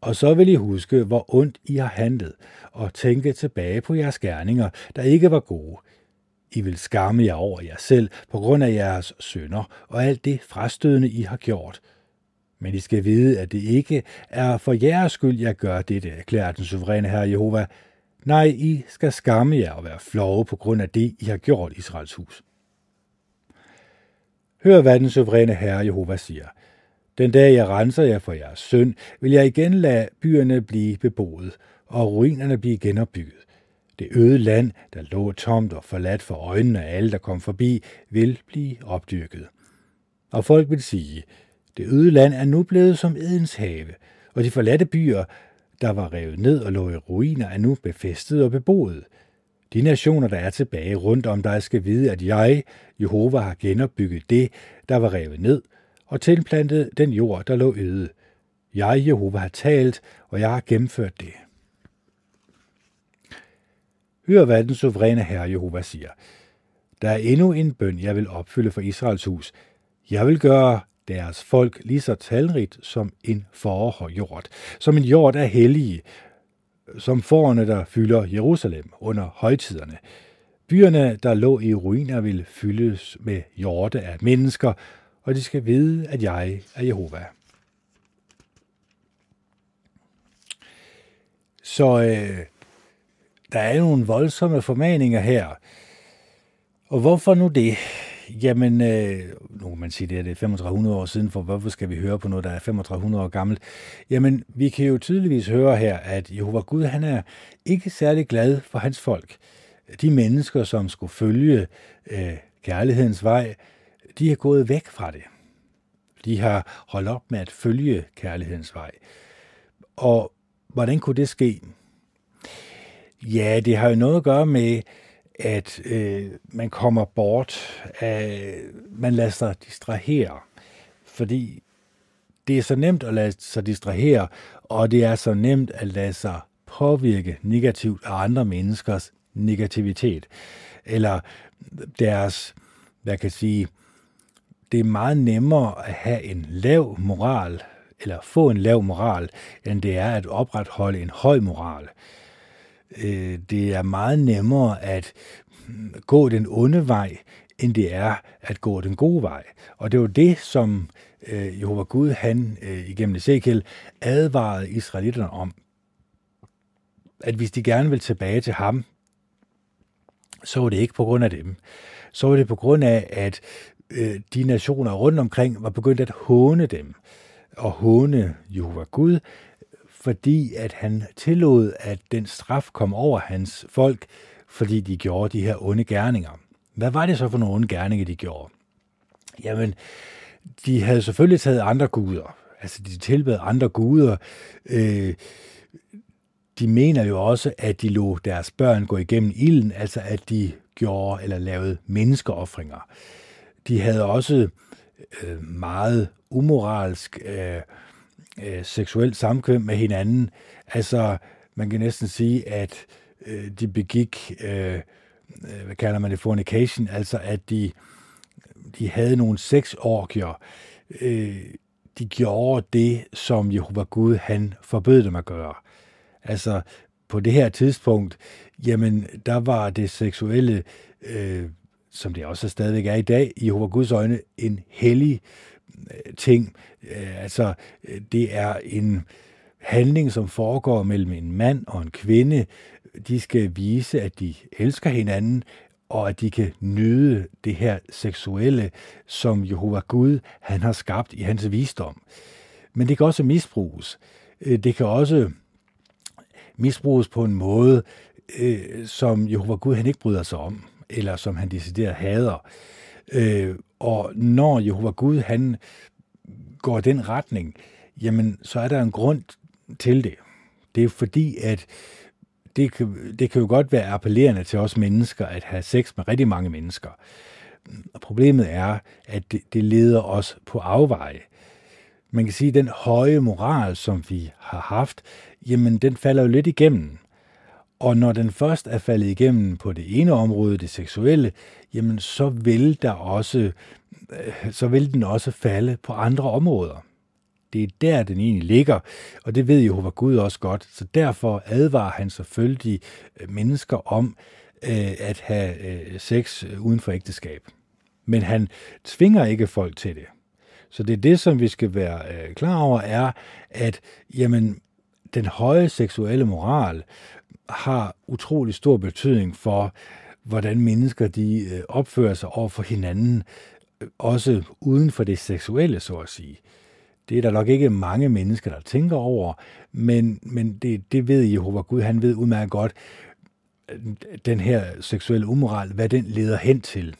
Og så vil I huske, hvor ondt I har handlet, og tænke tilbage på jeres gerninger, der ikke var gode. I vil skamme jer over jer selv på grund af jeres synder og alt det frastødende, I har gjort. Men I skal vide, at det ikke er for jeres skyld, jeg gør dette, erklærer den suveræne Herre Jehova. Nej, I skal skamme jer og være flove på grund af det, I har gjort, Israels hus. Hør, hvad den suveræne Herre Jehova siger. Den dag, jeg renser jer for jeres synd, vil jeg igen lade byerne blive beboet og ruinerne blive genopbygget. Det øde land, der lå tomt og forladt for øjnene af alle, der kom forbi, vil blive opdyrket. Og folk vil sige, det øde land er nu blevet som Edens have, og de forladte byer, der var revet ned og lå i ruiner, er nu befæstet og beboet. De nationer, der er tilbage rundt om dig, skal vide, at jeg, Jehova, har genopbygget det, der var revet ned, og tilplantet den jord, der lå øde. Jeg, Jehova, har talt, og jeg har gennemført det. Hør, hvad den suveræne Herre Jehova siger. Der er endnu en bøn, jeg vil opfylde for Israels hus. Jeg vil gøre deres folk lige så talrigt som en fårehjord, som en hjord af hellige, som fårene, der fylder Jerusalem under højtiderne. Byerne, der lå i ruiner, vil fyldes med hjorte af mennesker, og de skal vide, at jeg er Jehova. Så der er nogle voldsomme formaninger her. Og hvorfor nu det? Jamen, nu kan man sige, det er 3500 år siden, for hvorfor skal vi høre på noget, der er 3500 år gammelt? Jamen, vi kan jo tydeligvis høre her, at Jehova Gud, han er ikke særlig glad for hans folk. De mennesker, som skulle følge kærlighedens vej, de har gået væk fra det. De har holdt op med at følge kærlighedens vej. Og hvordan kunne det ske? Ja, det har jo noget at gøre med, at man kommer bort, man lader sig distrahere, fordi det er så nemt at lade sig distrahere, og det er så nemt at lade sig påvirke negativt af andre menneskers negativitet, eller deres, hvad kan jeg sige, det er meget nemmere at have en lav moral, eller få en lav moral, end det er at opretholde en høj moral. Det er meget nemmere at gå den onde vej, end det er at gå den gode vej. Og det var det, som Jehova Gud, han igennem Ezekiel advarede israelitterne om. At hvis de gerne vil tilbage til ham, så var det ikke på grund af dem. Så var det på grund af, at de nationer rundt omkring var begyndt at håne dem. Og håne Jehova Gud, fordi at han tillod, at den straf kom over hans folk, fordi de gjorde de her onde gerninger. Hvad var det så for nogle onde gerninger, de gjorde? Jamen, de havde selvfølgelig taget andre guder. Altså, de tilbad andre guder. De mener jo også, at de lod deres børn gå igennem ilden, altså at de gjorde eller lavede menneskeofringer. De havde også meget umoralsk seksuelt samkvem med hinanden. Altså, man kan næsten sige, at de begik, hvad kalder man det, fornication, altså at de havde nogle sexorgier. De gjorde det, som Jehova Gud, han forbød dem at gøre. Altså, på det her tidspunkt, jamen, der var det seksuelle, som det også stadigvæk er i dag, i Jehova Guds øjne, en hellig ting. Altså, det er en handling, som foregår mellem en mand og en kvinde. De skal vise, at de elsker hinanden, og at de kan nyde det her seksuelle, som Jehova Gud, han har skabt i hans visdom. Men det kan også misbruges. Det kan også misbruges på en måde, som Jehova Gud, han ikke bryder sig om, eller som han decideret hader. Og når Jehova Gud, han går den retning, jamen, så er der en grund til det. Det er fordi, at det kan jo godt være appellerende til os mennesker at have sex med rigtig mange mennesker. Og problemet er, at det leder os på afveje. Man kan sige, at den høje moral, som vi har haft, jamen, den falder jo lidt igennem. Og når den først er faldet igennem på det ene område, det seksuelle, jamen, så vil den også falde på andre områder. Det er der, den egentlig ligger, og det ved Jehova Gud også godt. Så derfor advarer han selvfølgelig mennesker om, at have sex uden for ægteskab. Men han tvinger ikke folk til det. Så det er det, som vi skal være klar over, er, at jamen, den høje seksuelle moral har utrolig stor betydning for, hvordan mennesker de opfører sig over for hinanden, også uden for det seksuelle, så at sige. Det er der nok ikke mange mennesker, der tænker over, men det ved Jehova Gud, han ved udmærket godt, den her seksuelle umoral, hvad den leder hen til.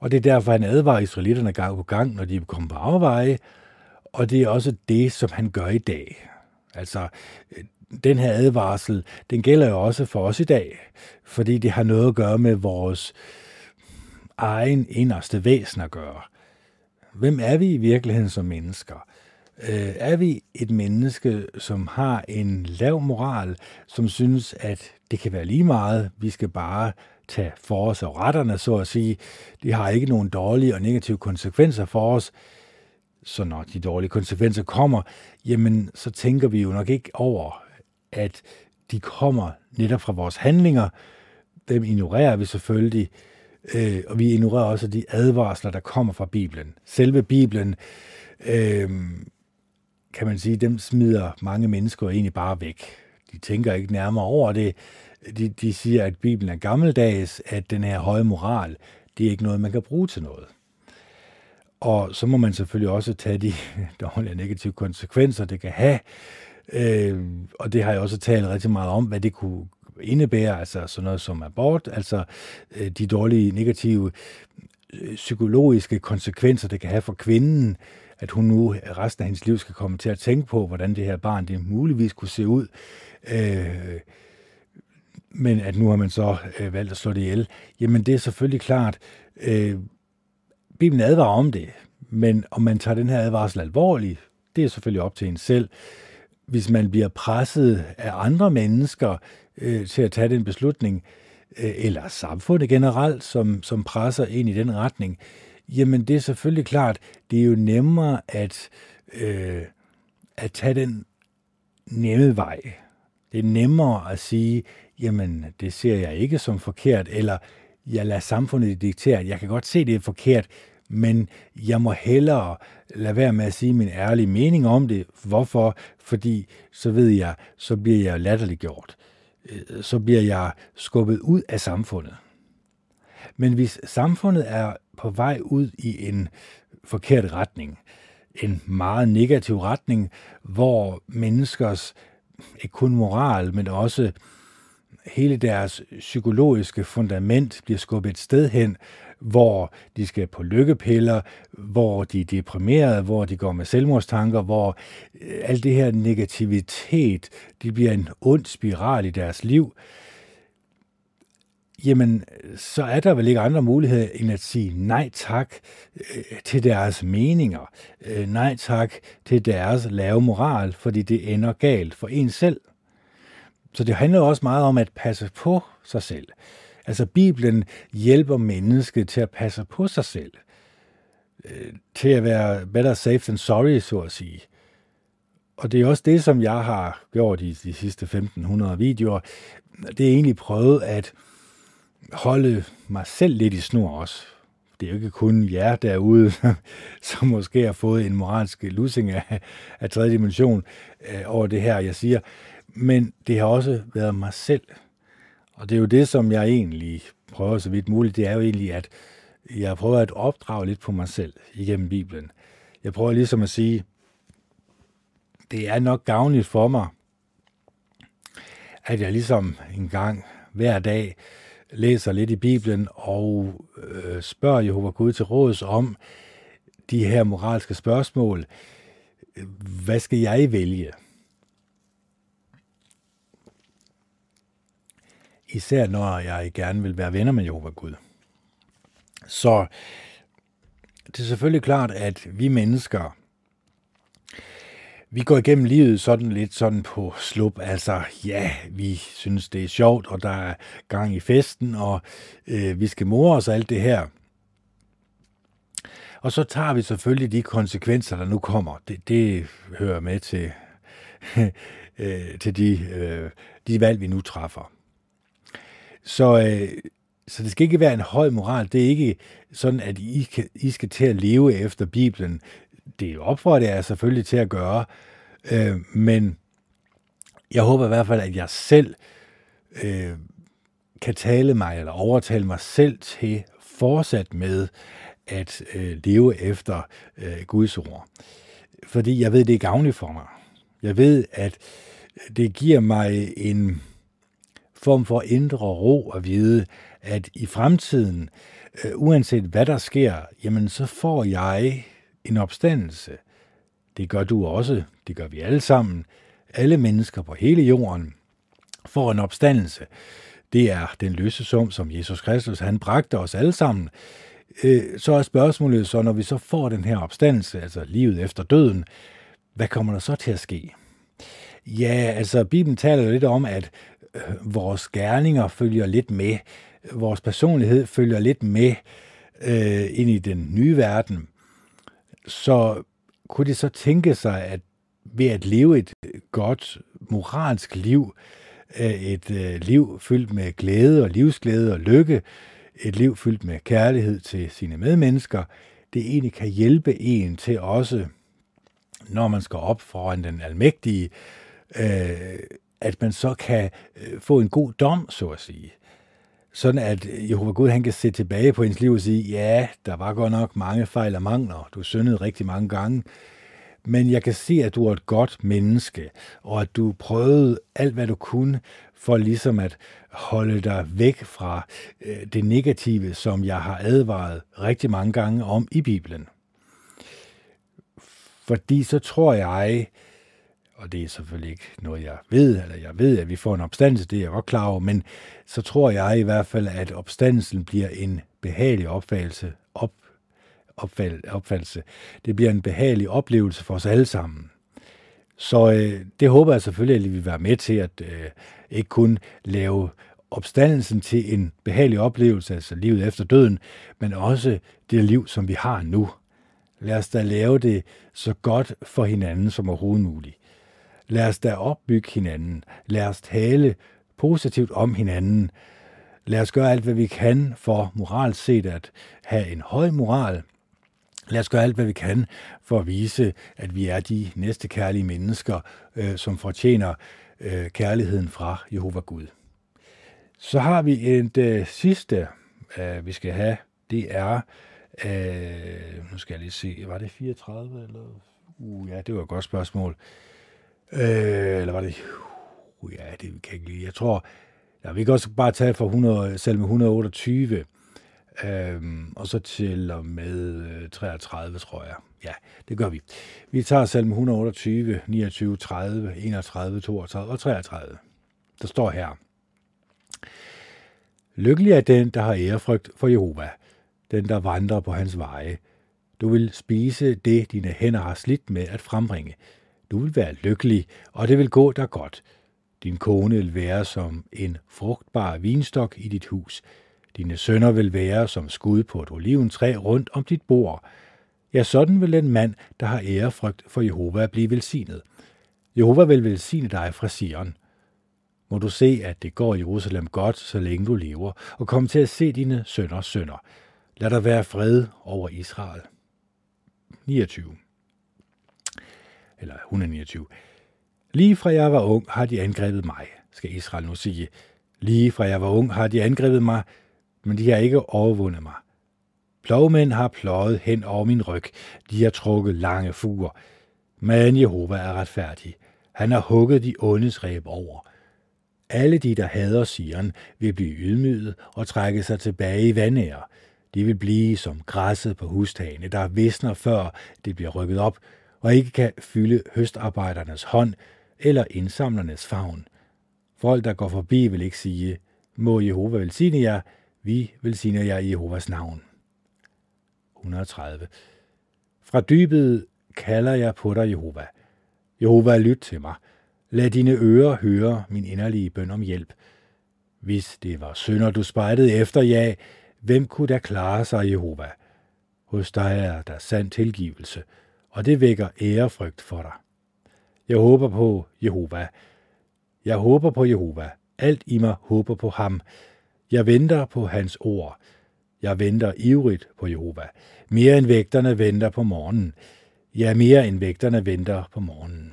Og det er derfor, han advarer israelitterne gang på gang, når de kommer på afveje, og det er også det, som han gør i dag. Altså, den her advarsel, den gælder jo også for os i dag, fordi det har noget at gøre med vores egen inderste væsen at gøre. Hvem er vi i virkeligheden som mennesker? Er vi et menneske, som har en lav moral, som synes, at det kan være lige meget, vi skal bare tage for os og retterne, så at sige, de har ikke nogen dårlige og negative konsekvenser for os, så når de dårlige konsekvenser kommer, jamen så tænker vi jo nok ikke over, at de kommer netop fra vores handlinger. Dem ignorerer vi selvfølgelig, og vi ignorerer også de advarsler, der kommer fra Bibelen. Selve Bibelen, kan man sige, dem smider mange mennesker egentlig bare væk. De tænker ikke nærmere over det. De siger, at Bibelen er gammeldags, at den her høje moral, det er ikke noget, man kan bruge til noget. Og så må man selvfølgelig også tage de dårlige og negative konsekvenser, det kan have. Og det har jeg også talt rigtig meget om, hvad det kunne indebære, altså sådan noget som abort, altså de dårlige, negative, psykologiske konsekvenser, det kan have for kvinden, at hun nu resten af hendes liv skal komme til at tænke på, hvordan det her barn, det muligvis kunne se ud. Men at nu har man så valgt at slå det ihjel. Jamen det er selvfølgelig klart, Bibelen advarer om det, men om man tager den her advarsel alvorligt, det er selvfølgelig op til en selv. Hvis man bliver presset af andre mennesker til at tage den beslutning, eller samfundet generelt, som presser ind i den retning, jamen det er selvfølgelig klart, det er jo nemmere at tage den nemme vej. Det er nemmere at sige, jamen det ser jeg ikke som forkert, eller jeg lader samfundet diktere, jeg kan godt se, det er forkert, men jeg må hellere lade være med at sige min ærlige mening om det. Hvorfor? Fordi så ved jeg, så bliver jeg latterliggjort. Så bliver jeg skubbet ud af samfundet. Men hvis samfundet er på vej ud i en forkert retning, en meget negativ retning, hvor menneskers, ikke kun moral, men også hele deres psykologiske fundament bliver skubbet et sted hen, hvor de skal på lykkepiller, hvor de er deprimerede, hvor de går med selvmordstanker, hvor al det her negativitet, det bliver en ond spiral i deres liv, jamen, så er der vel ikke andre muligheder end at sige nej tak til deres meninger, nej tak til deres lave moral, fordi det ender galt for en selv. Så det handler også meget om at passe på sig selv. Altså Bibelen hjælper mennesket til at passe på sig selv. Til at være better safe than sorry, så at sige. Og det er også det, som jeg har gjort i de sidste 1500 videoer. Det er egentlig prøvet at holde mig selv lidt i snor også. Det er jo ikke kun jer derude, som måske har fået en moralsk lussing af tredje dimension over det her, jeg siger. Men det har også været mig selv. Og det er jo det, som jeg egentlig prøver så vidt muligt. Det er jo egentlig, at jeg prøver at opdrage lidt på mig selv igennem Bibelen. Jeg prøver ligesom at sige, det er nok gavnligt for mig, at jeg ligesom en gang hver dag læser lidt i Bibelen og spørger Jehova Gud til råds om de her moralske spørgsmål. Hvad skal jeg vælge? Især når jeg gerne vil være venner med Jehova Gud. Så det er selvfølgelig klart, at vi mennesker, vi går igennem livet sådan lidt sådan på slup. Altså, ja, vi synes, det er sjovt, og der er gang i festen, og vi skal more os og alt det her. Og så tager vi selvfølgelig de konsekvenser, der nu kommer. Det hører med til de valg, vi nu træffer. Så det skal ikke være en høj moral. Det er ikke sådan, at I skal til at leve efter Bibelen. Det er opfordret jer selvfølgelig til at gøre, men jeg håber i hvert fald, at jeg selv kan tale mig eller overtale mig selv til fortsat med at leve efter Guds ord. Fordi jeg ved, det er gavnligt for mig. Jeg ved, at det giver mig en form for indre ro at vide, at i fremtiden, uanset hvad der sker, jamen så får jeg en opstandelse. Det gør du også. Det gør vi alle sammen. Alle mennesker på hele jorden får en opstandelse. Det er den løsesum, som Jesus Kristus, han bragte os alle sammen. Så er spørgsmålet så, når vi så får den her opstandelse, altså livet efter døden, hvad kommer der så til at ske? Ja, altså Bibelen taler jo lidt om, at vores gerninger følger lidt med, vores personlighed følger lidt med ind i den nye verden. Så kunne det så tænke sig, at ved at leve et godt moralsk liv, et liv fyldt med glæde og livsglæde og lykke, et liv fyldt med kærlighed til sine medmennesker, det egentlig kan hjælpe en til også, når man skal op foran den almægtige, at man så kan få en god dom, så at sige. Sådan at Jehova Gud, han kan se tilbage på ens liv og sige, ja, der var godt nok mange fejl og mangler, du syndede rigtig mange gange, men jeg kan se, at du er et godt menneske, og at du prøvede alt, hvad du kunne, for ligesom at holde dig væk fra det negative, som jeg har advaret rigtig mange gange om i Bibelen. Fordi så tror jeg, og det er selvfølgelig ikke noget, jeg ved, at vi får en opstandelse, det er jeg godt klar over, men så tror jeg i hvert fald, at opstandelsen bliver en behagelig opfattelse. Det bliver en behagelig oplevelse for os alle sammen. Så det håber jeg selvfølgelig, at vi vil være med til, at ikke kun lave opstandelsen til en behagelig oplevelse, altså livet efter døden, men også det liv, som vi har nu. Lad os da lave det så godt for hinanden som overhovedet muligt. Lad os da opbygge hinanden. Lad os tale positivt om hinanden. Lad os gøre alt, hvad vi kan for moralt set at have en høj moral. Lad os gøre alt, hvad vi kan for at vise, at vi er de næste kærlige mennesker, som fortjener kærligheden fra Jehova Gud. Så har vi et sidste, vi skal have. Det er, nu skal jeg lige se, var det 34 eller? Ja, det var et godt spørgsmål. Eller var det? Ja, det kan jeg ikke lide. Jeg tror, ja, vi kan også bare tage fra 100, selv med 128, og så til og med 33, tror jeg. Ja, det gør vi. Vi tager selv med 128, 29, 30, 31, 32 og 33. Der står her. Lykkelig er den, der har ærefrygt for Jehova, den, der vandrer på hans veje. Du vil spise det, dine hænder har slidt med at frembringe. Du vil være lykkelig, og det vil gå dig godt. Din kone vil være som en frugtbar vinstok i dit hus. Dine sønner vil være som skud på et oliventræ rundt om dit bord. Ja, sådan vil en mand, der har ærefrygt for Jehova, blive velsignet. Jehova vil velsigne dig fra Sion. Må du se, at det går Jerusalem godt, så længe du lever, og kom til at se dine sønners sønner. Lad der være fred over Israel. 29. Eller 129. Lige fra jeg var ung, har de angrebet mig, skal Israel nu sige. Lige fra jeg var ung, har de angrebet mig, men de har ikke overvundet mig. Plovmænd har pløjet hen over min ryg. De har trukket lange fuger. Men Jehova er retfærdig. Han har hugget de ondes reb over. Alle de, der hader Sion, vil blive ydmyget og trække sig tilbage i vandærer. De vil blive som græsset på hustagene, der visner før det bliver rykket op, og ikke kan fylde høstarbejdernes hånd eller indsamlernes favn. Folk, der går forbi, vil ikke sige, må Jehova velsigne jer, vi velsigner jer i Jehovas navn. 130. Fra dybet kalder jeg på dig, Jehova. Jehova, lyt til mig. Lad dine ører høre min inderlige bøn om hjælp. Hvis det var synder, du spejtede efter, ja, hvem kunne da klare sig, Jehova? Hos dig er der sand tilgivelse, og det vækker ærefrygt for dig. Jeg håber på Jehova. Alt i mig håber på ham. Jeg venter på hans ord. Jeg venter ivrigt på Jehova. Mere end vægterne venter på morgenen. Ja, mere end vægterne venter på morgenen.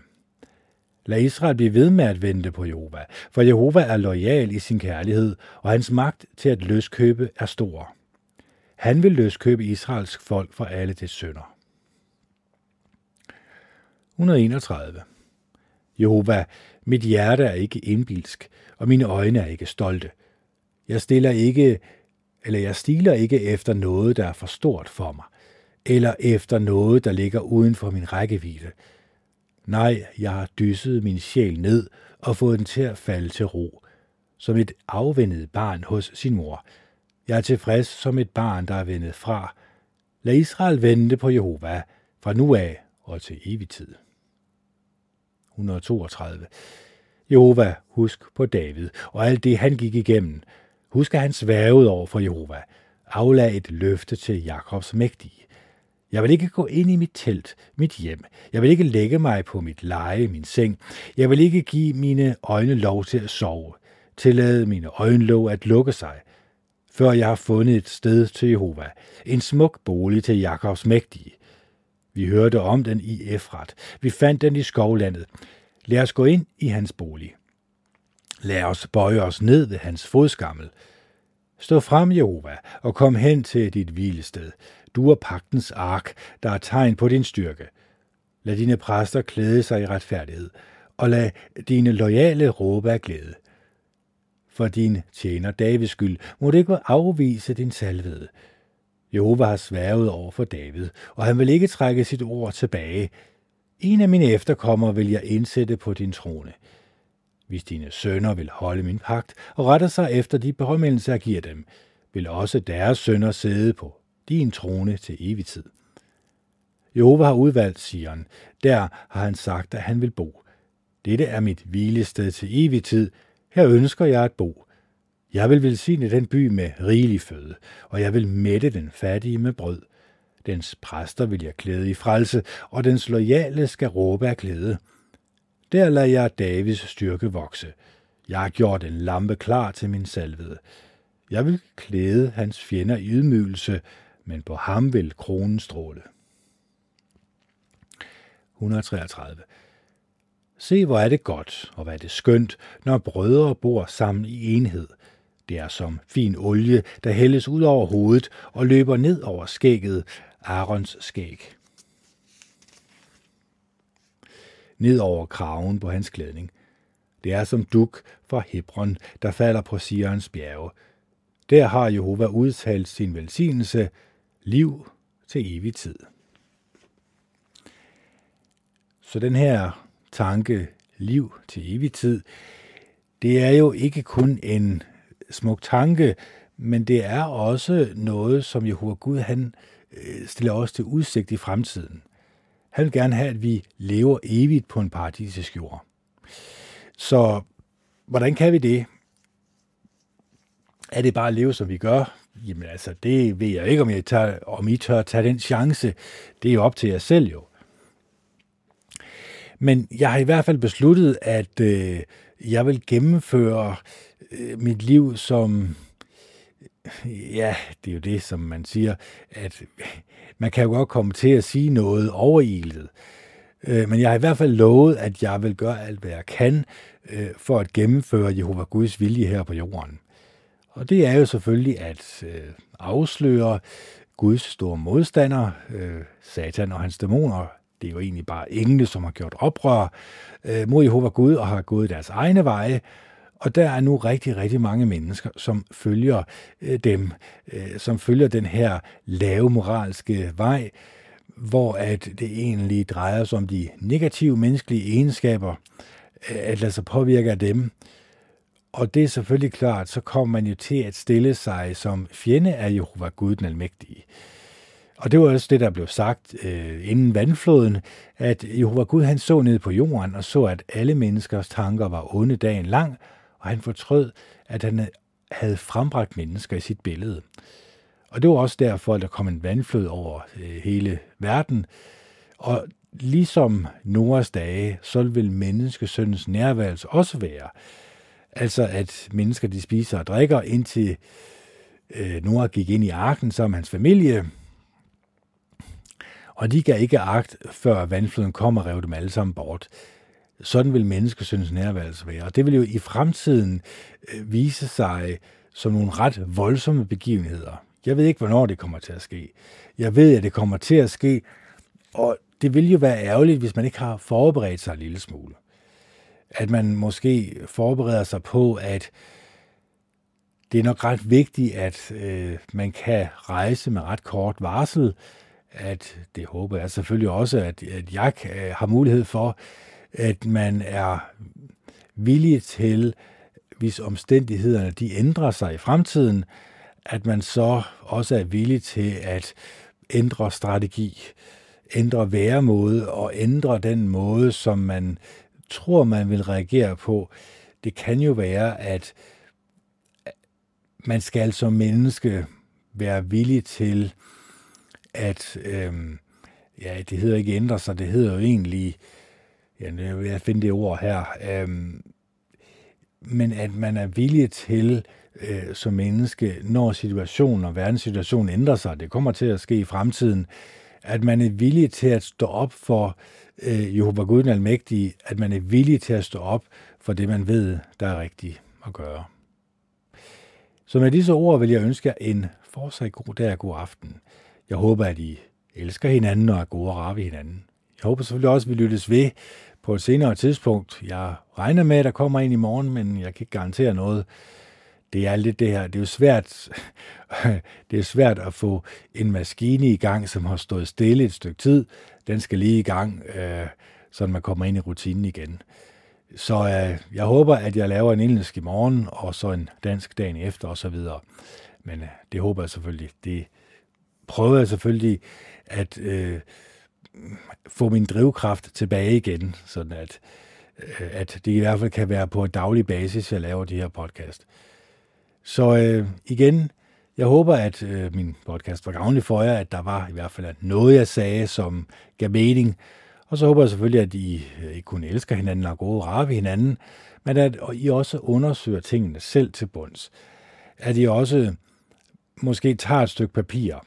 Lad Israel blive ved med at vente på Jehova, for Jehova er lojal i sin kærlighed, og hans magt til at løskøbe er stor. Han vil løskøbe Israels folk fra alle dets synder. 131. Jehova, mit hjerte er ikke indbilsk, og mine øjne er ikke stolte. Jeg stiler ikke efter noget, der er for stort for mig, eller efter noget, der ligger uden for min rækkevidde. Nej, jeg har dysset min sjæl ned og fået den til at falde til ro, som et afvendet barn hos sin mor. Jeg er tilfreds som et barn, der er vendet fra. Lad Israel vente på Jehova fra nu af og til evig tid. 132. Jehova, husk på David og alt det, han gik igennem. Husk, at han sværgede over for Jehova. Aflag et løfte til Jakobs mægtige. Jeg vil ikke gå ind i mit telt, mit hjem. Jeg vil ikke lægge mig på mit leje, min seng. Jeg vil ikke give mine øjne lov til at sove. Tillade mine øjenlåg at lukke sig, før jeg har fundet et sted til Jehova. En smuk bolig til Jakobs mægtige. Vi hørte om den i Efrat. Vi fandt den i skovlandet. Lad os gå ind i hans bolig. Lad os bøje os ned ved hans fodskammel. Stå frem, Jehova, og kom hen til dit hvilested. Du er pagtens ark, der er tegn på din styrke. Lad dine præster klæde sig i retfærdighed, og lad dine loyale råbe af glæde. For din tjener Davids skyld må du ikke afvise din salvede. Jehova har sværget over for David, og han vil ikke trække sit ord tilbage. En af mine efterkommere vil jeg indsætte på din trone. Hvis dine sønner vil holde min pagt og retter sig efter de påmindelser, jeg giver dem, vil også deres sønner sidde på din trone til evig tid. Jehova har udvalgt Sion. Der har han sagt, at han vil bo. Dette er mit hvilested til evig tid. Her ønsker jeg at bo. Jeg vil velsigne den by med rigelig føde, og jeg vil mætte den fattige med brød. Dens præster vil jeg klæde i frelse, og dens loyale skal råbe af glæde. Der lader jeg Davids styrke vokse. Jeg har gjort en lampe klar til min salvede. Jeg vil klæde hans fjender i ydmygelse, men på ham vil kronen stråle. 133. Se, hvor er det godt, og hvor er det skønt, når brødre bor sammen i enhed. Det er som fin olie, der hældes ud over hovedet og løber ned over skægget, Aarons skæg. Ned over kraven på hans klædning. Det er som duk fra Hebron, der falder på Sions bjerge. Der har Jehova udtalt sin velsignelse, liv til evig tid. Så den her tanke, liv til evig tid, det er jo ikke kun en smuk tanke, men det er også noget, som Jehova Gud, han stiller os til udsigt i fremtiden. Han vil gerne have, at vi lever evigt på en paradisisk jord. Så hvordan kan vi det? Er det bare at leve, som vi gør? Jamen altså, det ved jeg ikke, om I tør at tage den chance. Det er jo op til jer selv jo. Men jeg har i hvert fald besluttet, at jeg vil gennemføre mit liv som... Ja, det er jo det, som man siger, at man kan jo godt komme til at sige noget overilet. Men jeg har i hvert fald lovet, at jeg vil gøre alt, hvad jeg kan, for at gennemføre Jehova Guds vilje her på jorden. Og det er jo selvfølgelig at afsløre Guds store modstander, Satan og hans dæmoner. Det er jo egentlig bare engle, som har gjort oprør mod Jehova Gud og har gået deres egne veje. Og der er nu rigtig, rigtig mange mennesker, som følger dem, som følger den her lave moralske vej, hvor at det egentlig drejer sig om de negative menneskelige egenskaber, at lade sig påvirke af dem. Og det er selvfølgelig klart, så kommer man jo til at stille sig som fjende af Jehova Gud den almægtige. Og det var også det, der blev sagt inden vandfloden, at Jehova Gud han så ned på jorden og så, at alle menneskers tanker var onde dagen lang, og han fortrød, at han havde frembragt mennesker i sit billede. Og det var også derfor, at der kom en vandflod over hele verden. Og ligesom Noas dage, så vil menneskesøndens nærværelse også være. Altså at mennesker de spiser og drikker, indtil Noa gik ind i arken sammen med hans familie. Og de gav ikke agt, før vandfloden kom og rev dem alle sammen bort. Sådan vil menneskesynds nærværelse være. Og det vil jo i fremtiden vise sig som nogle ret voldsomme begivenheder. Jeg ved ikke, hvornår det kommer til at ske. Jeg ved, at det kommer til at ske, og det vil jo være ærgerligt, hvis man ikke har forberedt sig en lille smule. At man måske forbereder sig på, at det er nok ret vigtigt, at man kan rejse med ret kort varsel, at det håber jeg selvfølgelig også, at jeg har mulighed for, at man er villig til, hvis omstændighederne de ændrer sig i fremtiden, at man så også er villig til at ændre strategi, ændre væremåde og ændre den måde, som man tror, man vil reagere på. Det kan jo være, at man skal som menneske være villig til at, det hedder ikke ændre sig, det hedder jo egentlig, jeg vil finde det ord her, men at man er villig til som menneske, når situationen og verdenssituationen ændrer sig, det kommer til at ske i fremtiden, at man er villig til at stå op for Jehova Gud den Almægtige, at man er villig til at stå op for det, man ved, der er rigtigt at gøre. Så med disse ord vil jeg ønske jer en fortsat god dag og god aften. Jeg håber, at I elsker hinanden og er gode og rare ved hinanden. Jeg håber selvfølgelig også, at vi lyttes ved på et senere tidspunkt. Jeg regner med, at der kommer en i morgen, men jeg kan ikke garantere noget. Det er lidt det her. Det er jo svært, at få en maskine i gang, som har stået stille et stykke tid. Den skal lige i gang, så man kommer ind i rutinen igen. Så jeg håber, at jeg laver en engelsk i morgen, og så en dansk dagen efter osv. Men det håber jeg selvfølgelig. Det prøver jeg selvfølgelig at få min drivkraft tilbage igen, sådan at det i hvert fald kan være på et daglig basis, jeg laver de her podcast. Så igen, jeg håber, at min podcast var gavnlig for jer, at der var i hvert fald noget, jeg sagde, som gav mening. Og så håber jeg selvfølgelig, at I kunne elske hinanden og gode rare ved hinanden, men at I også undersøger tingene selv til bunds. At I også måske tager et stykke papir,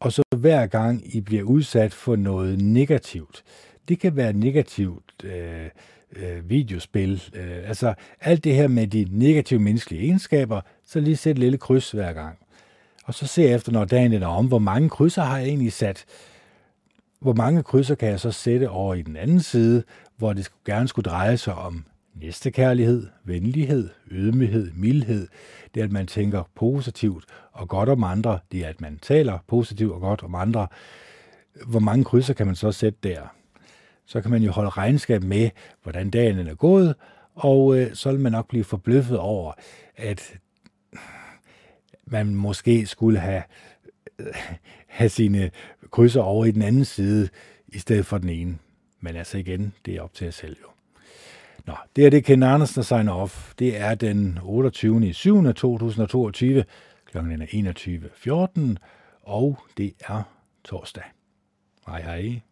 og så hver gang I bliver udsat for noget negativt. Det kan være negativt videospil, altså alt det her med de negative menneskelige egenskaber, så lige sæt et lille kryds hver gang. Og så se efter, når dagen er om, hvor mange krydser har jeg egentlig sat? Hvor mange krydser kan jeg så sætte over i den anden side, hvor det gerne skulle dreje sig om næstekærlighed, venlighed, ydmyghed, mildhed. Det er, at man tænker positivt og godt om andre. Det er, at man taler positivt og godt om andre. Hvor mange krydser kan man så sætte der? Så kan man jo holde regnskab med, hvordan dagen er gået, og så vil man nok blive forbløffet over, at man måske skulle have sine krydser over i den anden side, i stedet for den ene. Men altså igen, det er op til jer selv jo. Nå, det er det Kennet Andersen, der signer off. Det er den 28.07.2022, kl. 21.14, og det er torsdag. Hej hej.